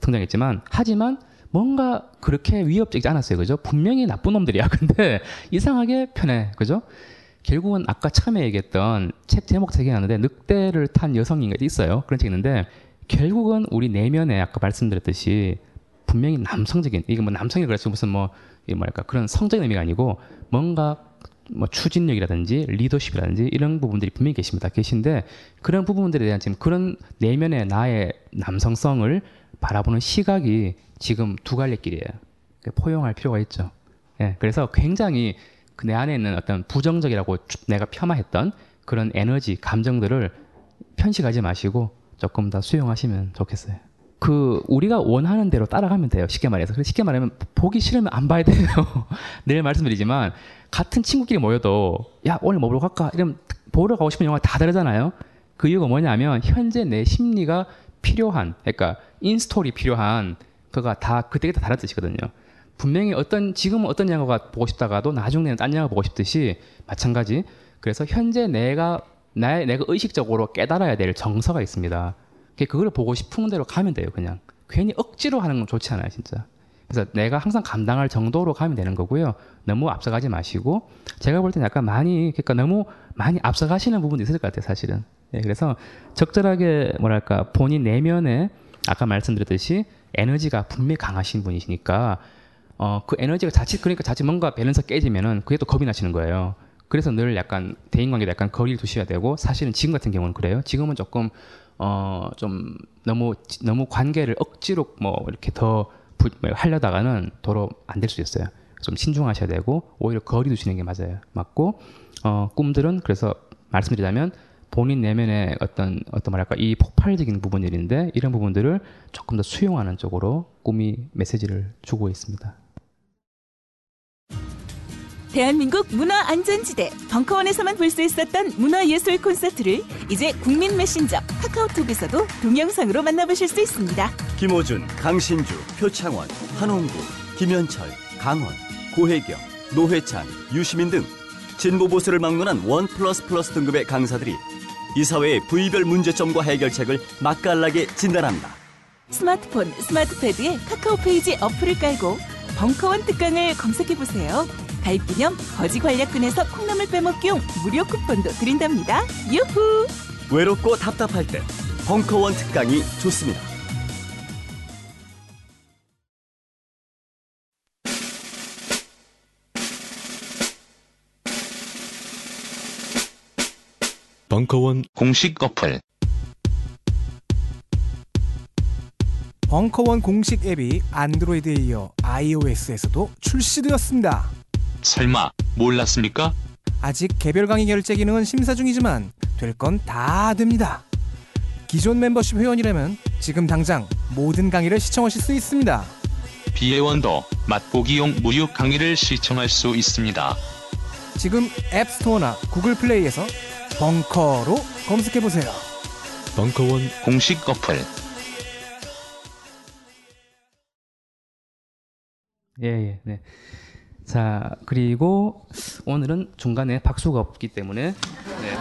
등장했지만, 하지만 뭔가 그렇게 위협적이지 않았어요. 그죠? 분명히 나쁜 놈들이야. 근데 이상하게 편해. 그죠? 결국은 아까 처음에 얘기했던 책 제목 책이 나는데, 늑대를 탄 여성인가 있어요. 그런 책이 있는데, 결국은 우리 내면에 아까 말씀드렸듯이 분명히 남성적인, 이게 뭐 남성이 그래서 무슨 뭐, 뭐랄까, 그런 성적인 의미가 아니고, 뭔가 뭐 추진력이라든지 리더십이라든지 이런 부분들이 분명히 계십니다. 계신데, 그런 부분들에 대한 지금 그런 내면의 나의 남성성을 바라보는 시각이 지금 두 갈래길이에요. 포용할 필요가 있죠. 예, 그래서 굉장히 그 내 안에 있는 어떤 부정적이라고 내가 폄하했던 그런 에너지, 감정들을 편식하지 마시고 조금 더 수용하시면 좋겠어요. 그 우리가 원하는 대로 따라가면 돼요. 쉽게 말해서. 쉽게 말하면 보기 싫으면 안 봐야 돼요. 늘 말씀드리지만, 같은 친구끼리 모여도 야 오늘 뭐 보러 갈까? 이러면 보러 가고 싶은 영화 다 다르잖아요. 그 이유가 뭐냐면 현재 내 심리가 필요한, 그러니까 인스톨이 필요한 그가 다 그때그때 다른 뜻이거든요. 분명히 어떤 지금은 어떤 영화가 보고 싶다가도 나중에는 딴 영화 보고 싶듯이 마찬가지. 그래서 현재 내가 나의 내가 의식적으로 깨달아야 될 정서가 있습니다. 그걸 보고 싶은 대로 가면 돼요. 그냥 괜히 억지로 하는 건 좋지 않아요, 진짜. 그래서 내가 항상 감당할 정도로 가면 되는 거고요. 너무 앞서가지 마시고, 제가 볼 때는 약간 많이, 그러니까 너무 많이 앞서가시는 부분도 있을 것 같아요, 사실은. 예, 그래서 적절하게 뭐랄까 본인 내면에 아까 말씀드렸듯이 에너지가 분명히 강하신 분이시니까 어, 그 에너지가 자칫 그러니까 자칫 뭔가 밸런스가 깨지면은 그게 또 겁이 나시는 거예요. 그래서 늘 약간 대인관계도 약간 거리를 두셔야 되고, 사실은 지금 같은 경우는 그래요. 지금은 조금 어, 좀 너무 너무 관계를 억지로 뭐 이렇게 더 부, 하려다가는 도로 안 될 수 있어요. 좀 신중하셔야 되고 오히려 거리 두시는 게 맞아요. 맞고 어, 꿈들은 그래서 말씀드리자면 본인 내면의 어떤 어떤 말할까 이 폭발적인 부분들인데, 이런 부분들을 조금 더 수용하는 쪽으로 꿈이 메시지를 주고 있습니다. 대한민국 문화안전지대 벙커원에서만 볼 수 있었던 문화예술 콘서트를 이제 국민 메신저 카카오톡에서도 동영상으로 만나보실 수 있습니다. 김호준, 강신주, 표창원, 한홍구, 김현철, 강원, 고혜경, 노회찬, 유시민 등 진보 보수를 막론한 원 플러스 플러스 등급의 강사들이 이 사회의 부위별 문제점과 해결책을 맛깔나게 진단합니다. 스마트폰, 스마트패드에 카카오페이지 어플을 깔고 벙커원 특강을 검색해보세요. 가입 기념 거지관략군에서 콩나물 빼먹기용 무료 쿠폰도 드린답니다. 유후! 외롭고 답답할 때 벙커원 특강이 좋습니다. 벙커원 공식 어플. 벙커원 공식 앱이 안드로이드에 이어 아이오에스에서도 출시되었습니다. 설마 몰랐습니까? 아직 개별 강의 결제 기능은 심사 중이지만 될 건 다 됩니다. 기존 멤버십 회원이라면 지금 당장 모든 강의를 시청하실 수 있습니다. 비회원도 맛보기용 무료 강의를 시청할 수 있습니다. 지금 앱스토어나 구글 플레이에서 벙커로 검색해보세요. 벙커원 공식 어플. 예, 예, 네. 자, 그리고 오늘은 중간에 박수가 없기 때문에 네, 네.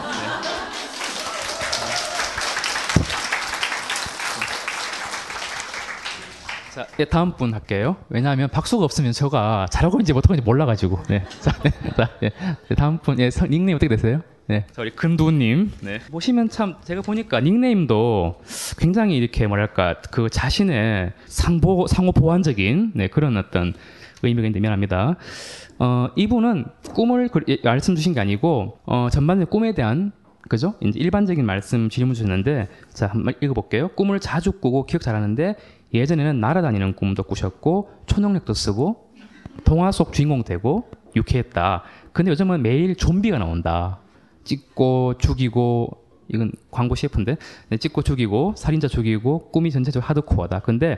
자, 예, 다음 분 할게요. 왜냐하면 박수가 없으면 제가 잘하고 있는지 못하고 있는지 몰라가지고. 네. 자, 네. 자, 예. 다음 분, 예, 닉네임 어떻게 되세요? 네, 자, 우리 금두님. 네. 보시면 참 제가 보니까 닉네임도 굉장히 이렇게 뭐랄까 그 자신의 상보, 상호 보완적인 네, 그런 어떤 의미가 있는데 미안합니다. 어, 이분은 꿈을 그, 예, 말씀 주신 게 아니고 어, 전반적인 꿈에 대한 그죠? 이제 일반적인 말씀 질문 주셨는데, 자 한번 읽어볼게요. 꿈을 자주 꾸고 기억 잘하는데 예전에는 날아다니는 꿈도 꾸셨고 초능력도 쓰고 동화 속 주인공 되고 유쾌했다. 근데 요즘은 매일 좀비가 나온다. 찍고 죽이고, 이건 광고 씨에프인데, 네, 찍고 죽이고 살인자 죽이고 꿈이 전체적으로 하드코어다. 근데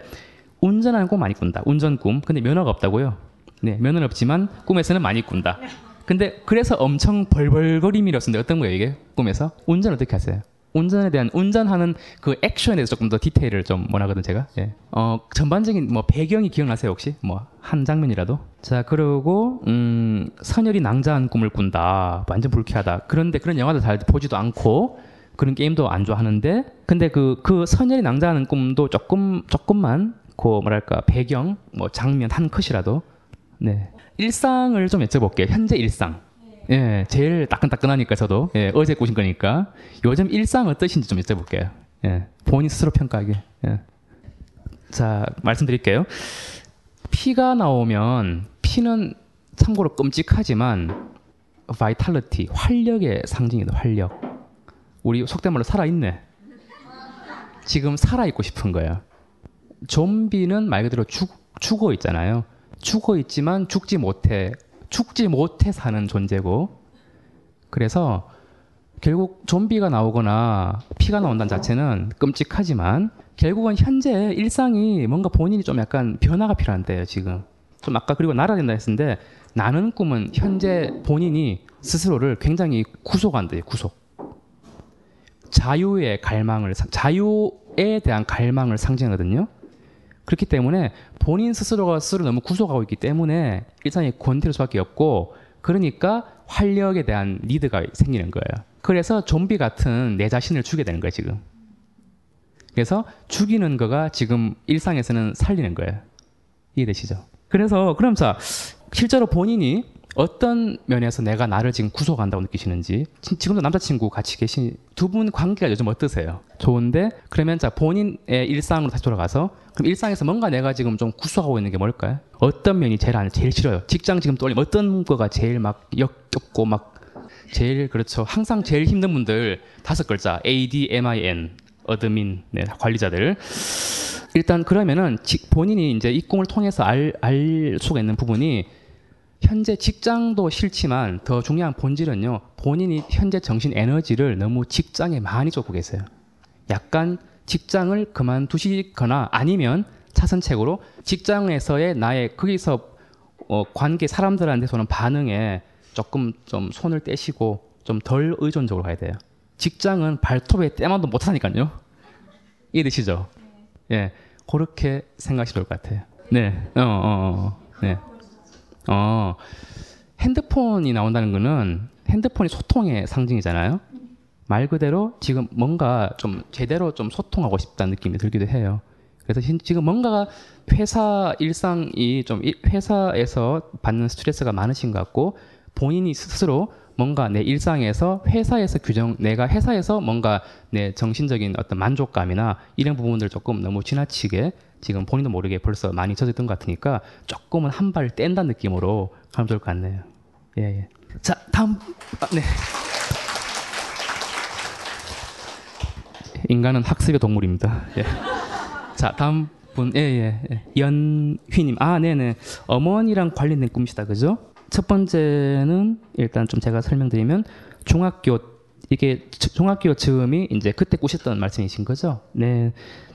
운전하는 꿈 많이 꾼다. 운전 꿈. 근데 면허가 없다고요. 네, 면허는 없지만 꿈에서는 많이 꾼다. 근데 그래서 엄청 벌벌거림이었는데 어떤 거예요 이게? 꿈에서 운전 어떻게 하세요? 운전에 대한 운전하는 그 액션에 대해서 조금 더 디테일을 좀 원하거든 제가. 예. 어 전반적인 뭐 배경이 기억나세요 혹시? 뭐 한 장면이라도. 자 그리고 음 선열이 낭자한 꿈을 꾼다. 완전 불쾌하다. 그런데 그런 영화도 잘 보지도 않고 그런 게임도 안 좋아하는데 근데 그 그 선열이 낭자하는 꿈도 조금 조금만 그 뭐랄까 배경 뭐 장면 한 컷이라도. 네. 일상을 좀 여쭤볼게요. 현재 일상. 예, 제일 따끈따끈하니까 저도 예, 어제 꾸신 거니까 요즘 일상 어떠신지 좀 여쭤볼게요. 예, 본인 스스로 평가하게. 예. 자, 말씀드릴게요. 피가 나오면 피는 참고로 끔찍하지만 바이탈리티, 활력의 상징이다. 활력. 우리 속된 말로 살아있네. 지금 살아있고 싶은 거야. 좀비는 말 그대로 죽, 죽어 있잖아요. 죽어 있지만 죽지 못해. 죽지 못해 사는 존재고 그래서 결국 좀비가 나오거나 피가 나온다는 자체는 끔찍하지만 결국은 현재 일상이 뭔가 본인이 좀 약간 변화가 필요한데요 지금 좀 아까 그리고 날아야 된다 했는데 나는 꿈은 현재 본인이 스스로를 굉장히 구속한대요 구속 자유의 갈망을 자유에 대한 갈망을 상징하거든요 그렇기 때문에 본인 스스로가 스스로 너무 구속하고 있기 때문에 일상이 권태로울 수밖에 없고 그러니까 활력에 대한 니드가 생기는 거예요. 그래서 좀비 같은 내 자신을 죽게 되는 거예요. 지금. 그래서 죽이는 거가 지금 일상에서는 살리는 거예요. 이해되시죠? 그래서 그럼 자 실제로 본인이 어떤 면에서 내가 나를 지금 구속한다고 느끼시는지 지금도 남자친구 같이 계신 두 분 관계가 요즘 어떠세요? 좋은데 그러면 자 본인의 일상으로 다시 돌아가서 그럼 일상에서 뭔가 내가 지금 좀 구속하고 있는 게 뭘까요? 어떤 면이 제일 안 제일 싫어요? 직장 지금 떠올리면 어떤 거가 제일 막 역겹고 막 제일 그렇죠 항상 제일 힘든 분들 다섯 글자 에이 디 엠 아이 엔 어드민 네, 관리자들 일단 그러면은 본인이 이제 이 꿈을 통해서 알, 알 수가 있는 부분이 현재 직장도 싫지만 더 중요한 본질은요. 본인이 현재 정신 에너지를 너무 직장에 많이 쏟고 계세요. 약간 직장을 그만두시거나 아니면 차선책으로 직장에서의 나의 거기서 어, 관계 사람들한테서는 반응에 조금 좀 손을 떼시고 좀 덜 의존적으로 가야 돼요. 직장은 발톱에 때만도 못하니까요. 이해되시죠? 예, 그렇게 생각하시면 좋을 것 같아요. 네, 어, 어, 어. 네. 어, 핸드폰이 나온다는 거는 핸드폰이 소통의 상징이잖아요. 말 그대로 지금 뭔가 좀 제대로 좀 소통하고 싶다는 느낌이 들기도 해요. 그래서 지금 뭔가 회사 일상이 좀 회사에서 받는 스트레스가 많으신 것 같고 본인이 스스로 뭔가 내 일상에서 회사에서 규정, 내가 회사에서 뭔가 내 정신적인 어떤 만족감이나 이런 부분들 조금 너무 지나치게 지금 본인도 모르게 벌써 많이 젖었던 것 같으니까 조금은 한 발 뗀다는 느낌으로 가면 좋을 것 같네요. 예, 예. 자, 다음. 아, 네. 인간은 학습의 동물입니다. 예. 자, 다음 분. 예, 예. 예. 연휘님. 아, 네네. 어머니랑 관련된 꿈이시다, 그죠? 첫 번째는 일단 좀 제가 설명드리면 중학교, 이게 중학교 즈음이 이제 그때 꾸셨던 말씀이신 거죠? 네.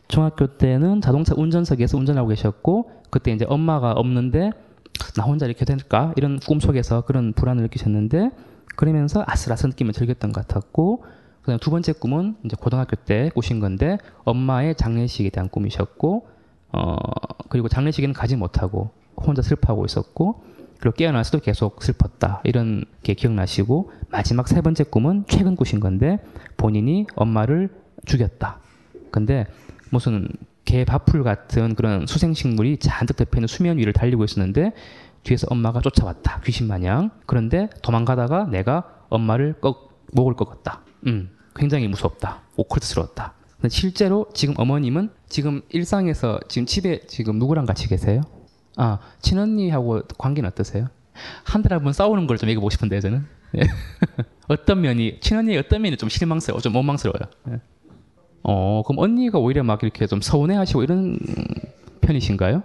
중학교 때는 자동차 운전석에서 운전하고 계셨고 그때 이제 엄마가 없는데 나 혼자 이렇게 될까? 이런 꿈속에서 그런 불안을 느끼셨는데 그러면서 아슬아슬 느낌을 즐겼던 것 같았고 그다음 두 번째 꿈은 이제 고등학교 때 꾸신 건데 엄마의 장례식에 대한 꿈이셨고 어 그리고 장례식에는 가지 못하고 혼자 슬퍼하고 있었고 그리고 깨어나서도 계속 슬펐다. 이런 게 기억나시고 마지막 세 번째 꿈은 최근 꾸신 건데 본인이 엄마를 죽였다. 근데 무슨 개밥풀 같은 그런 수생식물이 잔뜩 덮여있는 수면 위를 달리고 있었는데 뒤에서 엄마가 쫓아왔다. 귀신 마냥. 그런데 도망가다가 내가 엄마를 꺾, 목을 꺾었다. 음, 굉장히 무섭다. 오컬트스러웠다. 근데 실제로 지금 어머님은 지금 일상에서 지금 집에 지금 누구랑 같이 계세요? 아, 친언니하고 관계는 어떠세요? 한 달 한 번 싸우는 걸 좀 얘기해보고 싶은데요, 저는. 어떤 면이, 친언니의 어떤 면이 좀 실망스러워, 좀 원망스러워요. 예. 어, 그럼 언니가 오히려 막 이렇게 좀 서운해하시고 이런 편이신가요?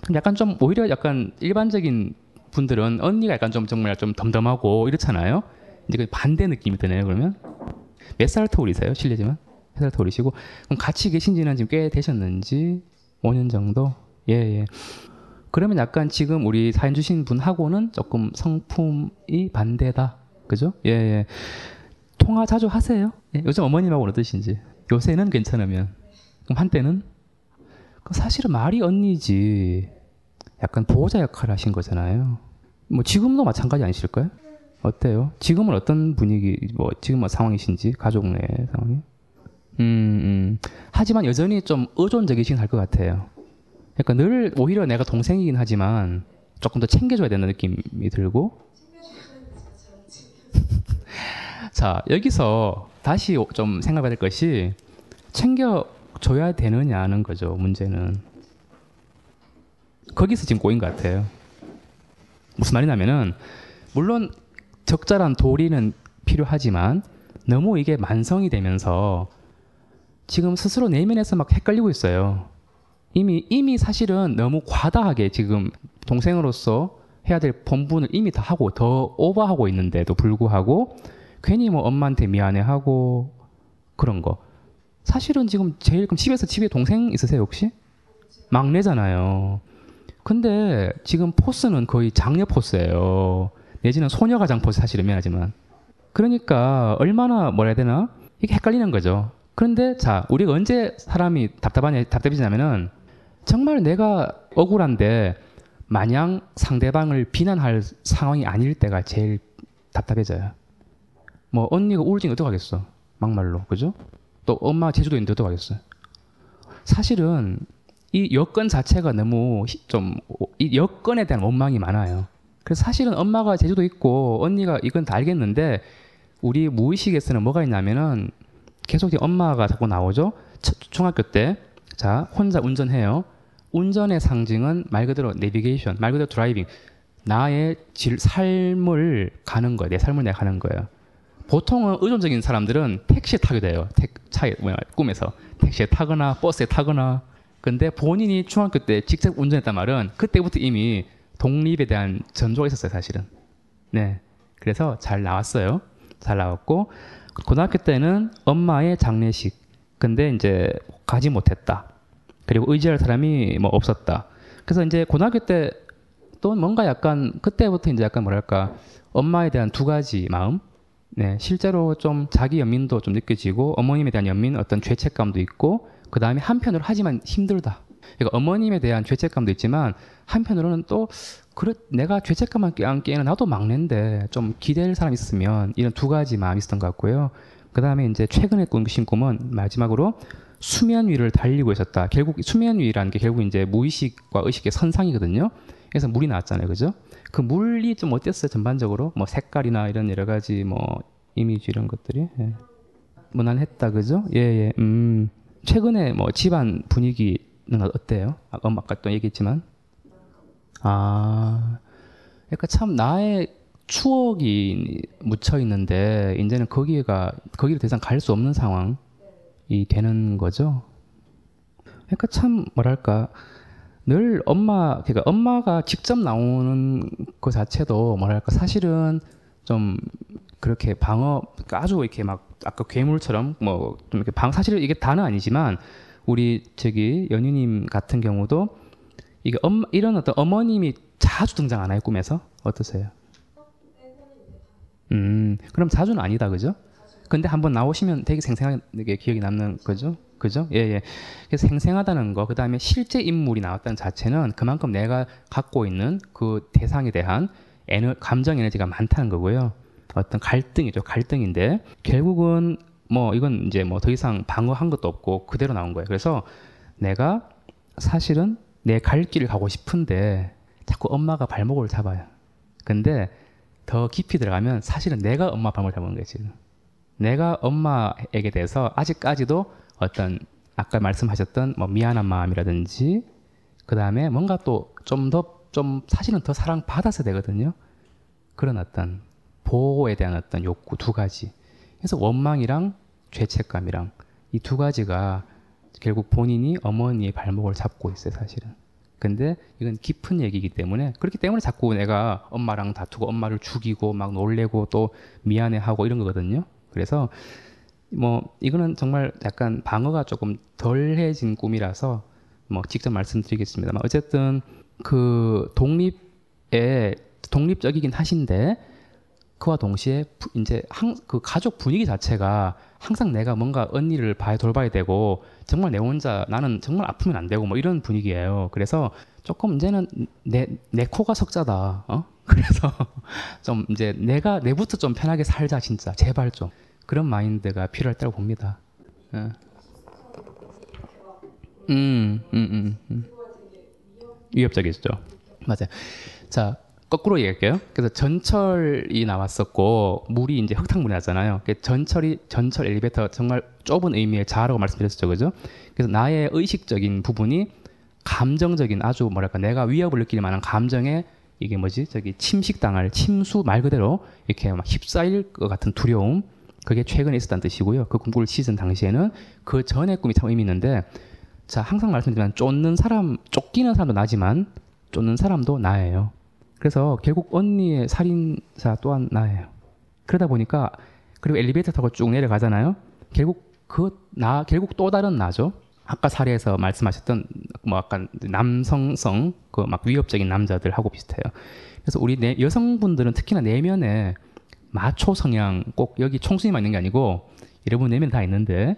그럼 약간 좀 오히려 약간 일반적인 분들은 언니가 약간 좀 정말 좀 덤덤하고 이렇잖아요. 이제 그 반대 느낌이 드네요, 그러면. 몇 살 터울이세요? 실례지만. 몇 살 터울이시고. 그럼 같이 계신 지는 지금 꽤 되셨는지 오 년 정도? 예, 예. 그러면 약간 지금 우리 사연 주신 분하고는 조금 성품이 반대다. 그죠? 예, 예. 통화 자주 하세요? 예, 요즘 어머님하고는 어떠신지. 요새는 괜찮으면. 그럼 한때는? 사실은 말이 언니지 약간 보호자 역할을 하신 거잖아요. 뭐 지금도 마찬가지 아니실까요? 어때요? 지금은 어떤 분위기, 뭐 지금 상황이신지, 가족 내 상황이? 음, 음. 하지만 여전히 좀 의존적이시긴 할 것 같아요. 그러니까 늘 오히려 내가 동생이긴 하지만 조금 더 챙겨줘야 되는 느낌이 들고. 자, 여기서 다시 좀 생각해야 될 것이 챙겨줘야 되느냐는 거죠, 문제는. 거기서 지금 꼬인 것 같아요. 무슨 말이냐면은 물론 적절한 도리는 필요하지만 너무 이게 만성이 되면서 지금 스스로 내면에서 막 헷갈리고 있어요. 이미 이미 사실은 너무 과다하게 지금 동생으로서 해야 될 본분을 이미 다 하고 더 오버하고 있는데도 불구하고 괜히 뭐 엄마한테 미안해하고 그런 거. 사실은 지금 제일 그럼 집에서 집에 동생 있으세요 혹시? 막내잖아요. 근데 지금 포스는 거의 장녀 포스예요. 내지는 소녀가장 포스 사실은 미안하지만. 그러니까 얼마나 뭐라 해야 되나? 이게 헷갈리는 거죠. 그런데 자, 우리가 언제 사람이 답답하냐, 답답해지냐면은 정말 내가 억울한데 마냥 상대방을 비난할 상황이 아닐 때가 제일 답답해져요. 뭐 언니가 우울증이 어떡하겠어. 막말로. 그죠? 또 엄마가 제주도인데 어떡하겠어. 사실은 이 여건 자체가 너무 좀 이 여건에 대한 원망이 많아요. 그래서 사실은 엄마가 제주도 있고 언니가 이건 다 알겠는데 우리 무의식에서는 뭐가 있냐면은 계속 엄마가 자꾸 나오죠. 중학교 때 자 혼자 운전해요. 운전의 상징은 말 그대로 내비게이션, 말 그대로 드라이빙. 나의 질, 삶을 가는 거예요. 내 삶을 내가 가는 거예요. 보통은 의존적인 사람들은 택시에 타게 돼요. 택, 차에, 뭐야, 꿈에서 택시에 타거나 버스에 타거나. 근데 본인이 중학교 때 직접 운전했단 말은 그때부터 이미 독립에 대한 전조가 있었어요, 사실은. 네. 그래서 잘 나왔어요. 잘 나왔고, 고등학교 때는 엄마의 장례식. 근데 이제 가지 못했다. 그리고 의지할 사람이 뭐 없었다. 그래서 이제 고등학교 때 또 뭔가 약간 그때부터 이제 약간 뭐랄까, 엄마에 대한 두 가지 마음. 네. 실제로 좀 자기 연민도 좀 느껴지고, 어머님에 대한 연민, 어떤 죄책감도 있고, 그 다음에 한편으로 하지만 힘들다. 그러니까 어머님에 대한 죄책감도 있지만 한편으로는 또 그렇, 내가 죄책감만 안기에는 나도 막내인데 좀 기댈 사람 있으면 이런 두 가지 마음이 있었던 것 같고요. 그 다음에 이제 최근에 꾸신 꿈은 마지막으로 수면 위를 달리고 있었다. 결국 수면 위라는 게 결국 이제 무의식과 의식의 선상이거든요. 그래서 물이 나왔잖아요, 그죠? 그 물이 좀 어땠어요 전반적으로? 뭐 색깔이나 이런 여러 가지 뭐 이미지 이런 것들이. 예. 무난했다, 그죠? 예예. 음. 최근에 뭐 집안 분위기는 어때요? 아까 또 얘기했지만. 아, 그러니까 참 나의 추억이 묻혀 있는데 이제는 거기가 거기를 대상 갈 수 없는 상황이 되는 거죠. 그러니까 참 뭐랄까 늘 엄마 그러니까 엄마가 직접 나오는 그 자체도 뭐랄까 사실은 좀 그렇게 방어 아주 이렇게 막 아까 괴물처럼 뭐 좀 이렇게 방 사실 이게 다는 아니지만 우리 저기 연유님 같은 경우도 이게 엄 이런 어떤 어머님이 자주 등장 안 해요 꿈에서 어떠세요? 음 그럼 자주는 아니다 그죠? 근데 한번 나오시면 되게 생생하게 기억이 남는 거죠, 그죠? 예예. 예. 그래서 생생하다는 거, 그 다음에 실제 인물이 나왔다는 자체는 그만큼 내가 갖고 있는 그 대상에 대한 에너, 감정 에너지가 많다는 거고요. 어떤 갈등이죠. 갈등인데 결국은 뭐 이건 이제 뭐 더 이상 방어한 것도 없고 그대로 나온 거예요. 그래서 내가 사실은 내 갈 길을 가고 싶은데 자꾸 엄마가 발목을 잡아요. 근데 더 깊이 들어가면 사실은 내가 엄마 발목을 잡은 거예요. 지금 내가 엄마에게 대해서 아직까지도 어떤 아까 말씀하셨던 뭐 미안한 마음이라든지 그 다음에 뭔가 또 좀 더 좀 사실은 더 사랑받아서 되거든요. 그런 어떤 보호에 대한 어떤 욕구 두 가지. 그래서 원망이랑 죄책감이랑 이 두 가지가 결국 본인이 어머니의 발목을 잡고 있어요, 사실은. 근데 이건 깊은 얘기이기 때문에 그렇기 때문에 자꾸 내가 엄마랑 다투고 엄마를 죽이고 막 놀래고 또 미안해하고 이런 거거든요. 그래서 뭐 이거는 정말 약간 방어가 조금 덜해진 꿈이라서 뭐 직접 말씀드리겠습니다만 어쨌든 그 독립에 독립적이긴 하신데 그와 동시에 이제 항, 그 가족 분위기 자체가 항상 내가 뭔가 언니를 봐, 돌봐야 되고 정말 내 혼자 나는 정말 아프면 안 되고 뭐 이런 분위기예요. 그래서 조금 이제는 내, 내 코가 석자다. 어? 그래서 좀 이제 내가 내부터 좀 편하게 살자 진짜 제발 좀 그런 마인드가 필요할 때라고 봅니다. 예. 음, 음, 음, 음. 위협적이죠. 맞아요. 자, 거꾸로 얘기할게요. 그래서 전철이 나왔었고 물이 이제 흙탕물이 났잖아요. 전철이 전철 엘리베이터 정말 좁은 의미의 자아라고 말씀드렸었죠, 그죠? 그래서 나의 의식적인 부분이 감정적인 아주 뭐랄까 내가 위협을 느낄 만한 감정에 이게 뭐지? 저기 침식당할 침수 말 그대로 이렇게 막 휩싸일 것 같은 두려움. 그게 최근에 있었다는 뜻이고요. 그 꿈꿀 시즌 당시에는 그 전의 꿈이 참 의미 있는데 자 항상 말씀드리지만 쫓는 사람, 쫓기는 사람도 나지만 쫓는 사람도 나예요. 그래서 결국 언니의 살인사 또한 나예요. 그러다 보니까 그리고 엘리베이터 타고 쭉 내려가잖아요. 결국 그 나, 결국 또 다른 나죠. 아까 사례에서 말씀하셨던 뭐 약간 남성성, 그 막 위협적인 남자들하고 비슷해요. 그래서 우리 내, 여성분들은 특히나 내면에 마초 성향 꼭 여기 총수님만 있는 게 아니고 여러분 내면 다 있는데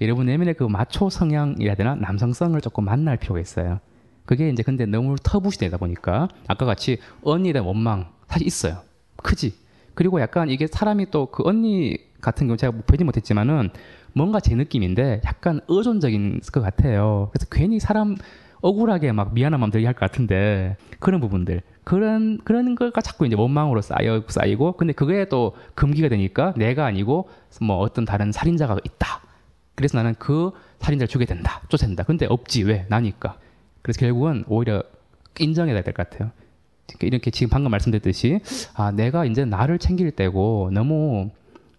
여러분 내면의 그 마초 성향이라 해야 되나 남성성을 조금 만날 필요가 있어요. 그게 이제 근데 너무 터부시 되다 보니까 아까 같이 언니에 대한 원망 사실 있어요. 크지. 그리고 약간 이게 사람이 또 그 언니 같은 경우 제가 보지 못했지만은 뭔가 제 느낌인데 약간 의존적인 것 같아요. 그래서 괜히 사람 억울하게 막 미안한 마음 들게 할 것 같은데 그런 부분들 그런 그런 걸까 자꾸 이제 원망으로 쌓여 쌓이고 근데 그게 또 금기가 되니까 내가 아니고 뭐 어떤 다른 살인자가 있다. 그래서 나는 그 살인자를 죽여야 된다. 쫓아낸다. 근데 없지 왜 나니까. 그래서 결국은 오히려 인정해야 될 것 같아요. 이렇게 지금 방금 말씀드렸듯이 아 내가 이제 나를 챙길 때고 너무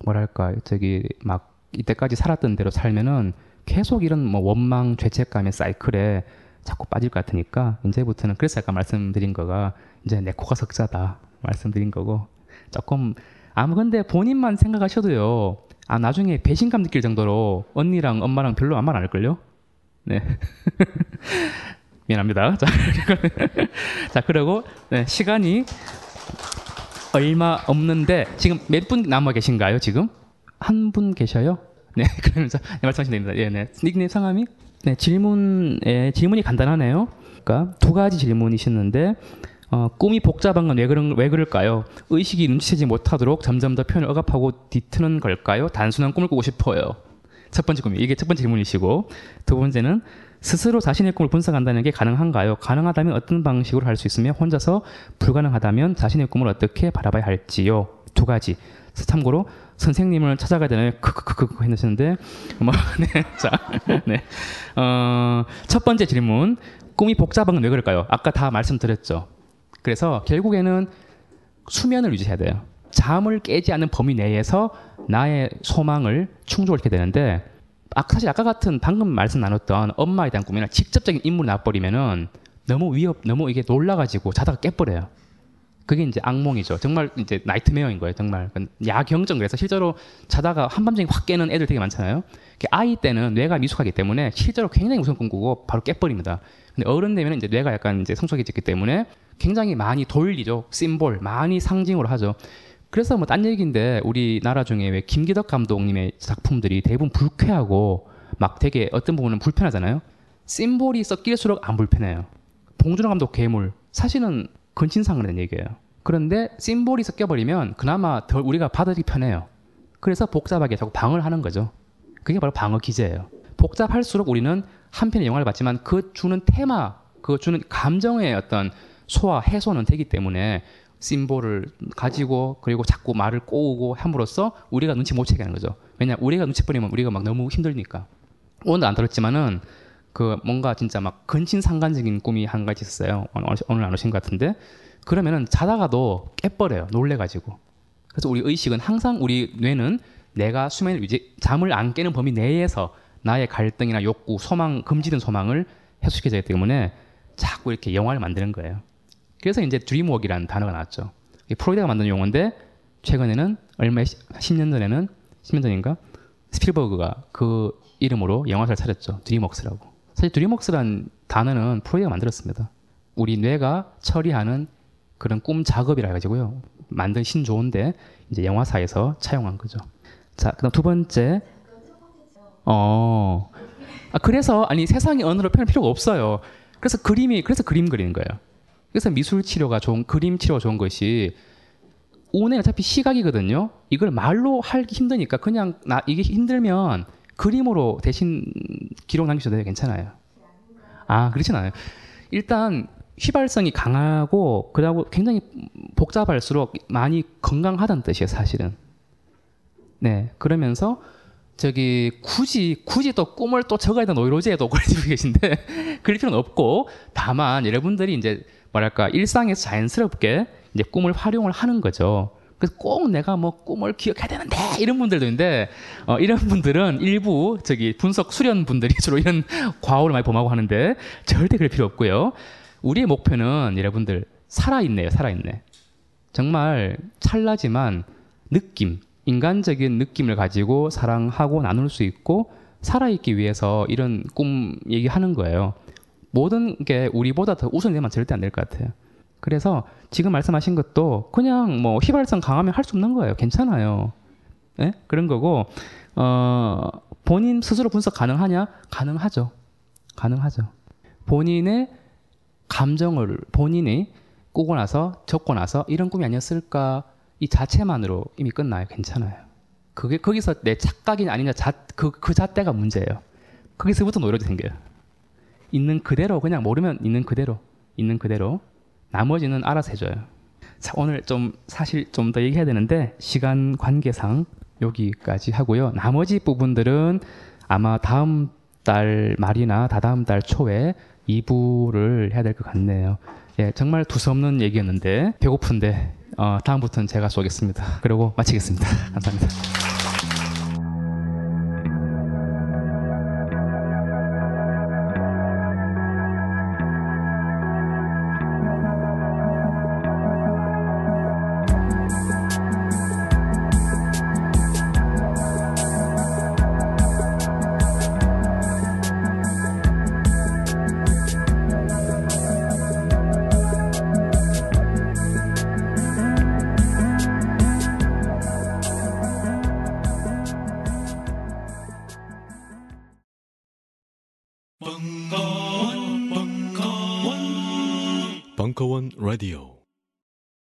뭐랄까 저기 막 이때까지 살았던 대로 살면은 계속 이런 뭐 원망 죄책감의 사이클에 자꾸 빠질 것 같으니까 이제부터는 그래서 아까 말씀드린 거가 이제 내 코가 석자다 말씀드린 거고 조금 아무 근데 본인만 생각하셔도요 아 나중에 배신감 느낄 정도로 언니랑 엄마랑 별로 아무 말 안 할걸요? 네 미안합니다. 자, 자 그리고 네, 시간이 얼마 없는데 지금 몇 분 남아 계신가요 지금? 한 분 계셔요? 네 그러면서 네, 말씀하시면 됩니다. 예, 네 닉네임 성함이? 네, 질문에, 질문이 간단하네요. 그러니까 두 가지 질문이셨는데 어, 꿈이 복잡한 건 왜 그런, 왜 그럴까요? 의식이 눈치채지 못하도록 점점 더 표현을 억압하고 뒤트는 걸까요? 단순한 꿈을 꾸고 싶어요. 첫 번째 꿈이 이게 첫 번째 질문이시고 두 번째는 스스로 자신의 꿈을 분석한다는 게 가능한가요? 가능하다면 어떤 방식으로 할 수 있으며 혼자서 불가능하다면 자신의 꿈을 어떻게 바라봐야 할지요? 두 가지. 참고로 선생님을 찾아가야 되나요? 크크크크 해놓으셨는데 뭐, 네, 자, 네. 어, 첫 번째 질문 꿈이 복잡한 건 왜 그럴까요? 아까 다 말씀드렸죠. 그래서 결국에는 수면을 유지해야 돼요. 잠을 깨지 않는 범위 내에서 나의 소망을 충족하게 되는데 사실 아까 같은 방금 말씀 나눴던 엄마에 대한 꿈이나 직접적인 인물을 놔버리면은 너무 위협, 너무 이게 놀라가지고 자다가 깨버려요. 그게 이제 악몽이죠. 정말 이제 나이트메어인 거예요. 정말 야경증 그래서 실제로 자다가 한밤중에 확 깨는 애들 되게 많잖아요. 아이 때는 뇌가 미숙하기 때문에 실제로 굉장히 무서운 꿈 꾸고 바로 깨버립니다. 근데 어른 되면 이제 뇌가 약간 이제 성숙해졌기 때문에 굉장히 많이 돌리죠. 심볼 많이 상징으로 하죠. 그래서 뭐 딴 얘기인데 우리나라 중에 왜 김기덕 감독님의 작품들이 대부분 불쾌하고 막 되게 어떤 부분은 불편하잖아요. 심볼이 섞일수록 안 불편해요. 봉준호 감독 괴물 사실은 근친상이라는 얘기예요. 그런데 심볼이 섞여버리면 그나마 덜 우리가 받아들이기 편해요. 그래서 복잡하게 자꾸 방어를 하는 거죠. 그게 바로 방어 기제예요. 복잡할수록 우리는 한 편의 영화를 봤지만 그 주는 테마, 그 주는 감정의 어떤 소화, 해소는 되기 때문에 심볼을 가지고 그리고 자꾸 말을 꼬우고 함으로써 우리가 눈치 못 채게 하는 거죠. 왜냐 우리가 눈치 버리면 우리가 막 너무 힘들니까. 오늘 안 들었지만은 그 뭔가 진짜 막 근친상간적인 꿈이 한 가지 있었어요. 오늘 안 오신 것 같은데 그러면은 자다가도 깨버려요. 놀래가지고. 그래서 우리 의식은 항상 우리 뇌는 내가 수면을 유지, 잠을 안 깨는 범위 내에서 나의 갈등이나 욕구, 소망, 금지된 소망을 해소시켜야 되기 때문에 자꾸 이렇게 영화를 만드는 거예요. 그래서 이제 드림워크라는 단어가 나왔죠. 프로이드가 만든 용어인데 최근에는 얼마 십 년 전에는 십 년 전인가 스필버그가 그 이름으로 영화사를 차렸죠. 드림웍스라고. 사실 드림웍스란 단어는 프로이드가 만들었습니다. 우리 뇌가 처리하는 그런 꿈 작업이라 해가지고요. 만든 신조어인데 이제 영화사에서 차용한 거죠. 자, 그다음 두 번째. 어. 아, 그래서 아니 세상의 언어를 표현할 필요가 없어요. 그래서 그림이 그래서 그림 그리는 거예요. 그래서 미술 치료가 좋은 그림 치료가 좋은 것이 운에 어차피 시각이거든요. 이걸 말로 하기 힘드니까 그냥 나 이게 힘들면 그림으로 대신 기록 남기셔도 괜찮아요. 아, 그렇진 않아요. 일단 휘발성이 강하고 그리고 굉장히 복잡할수록 많이 건강하다는 뜻이에요, 사실은. 네, 그러면서 저기 굳이 굳이 또 꿈을 또 적어야 되는 오이로제에도 걸리고 계신데 그럴 필요는 없고 다만 여러분들이 이제 뭐랄까 일상에서 자연스럽게 이제 꿈을 활용을 하는 거죠. 그래서 꼭 내가 뭐 꿈을 기억해야 되는데 이런 분들도 있는데 어, 이런 분들은 일부 저기 분석 수련 분들이 주로 이런 과오를 많이 범하고 하는데 절대 그럴 필요 없고요. 우리의 목표는 여러분들 살아있네요. 살아있네. 정말 찰나지만 느낌, 인간적인 느낌을 가지고 사랑하고 나눌 수 있고 살아있기 위해서 이런 꿈 얘기하는 거예요. 모든 게 우리보다 더 우선되면 절대 안 될 것 같아요. 그래서 지금 말씀하신 것도 그냥 뭐 휘발성 강하면 할 수 없는 거예요. 괜찮아요. 네? 그런 거고 어, 본인 스스로 분석 가능하냐? 가능하죠. 가능하죠. 본인의 감정을 본인이 꾸고 나서 적고 나서 이런 꿈이 아니었을까 이 자체만으로 이미 끝나요. 괜찮아요. 그게 거기서 내 착각이 아니냐 자, 그, 그 잣대가 문제예요. 거기서부터 노력이 생겨요. 있는 그대로 그냥 모르면 있는 그대로 있는 그대로 나머지는 알아서 해줘요. 자, 오늘 좀 사실 좀 더 얘기해야 되는데 시간 관계상 여기까지 하고요. 나머지 부분들은 아마 다음 달 말이나 다다음 달 초에 이 부를 해야 될 것 같네요. 예, 정말 두서없는 얘기였는데 배고픈데 어, 다음부터는 제가 쏘겠습니다. 그리고 마치겠습니다. 감사합니다. 벙커원 라디오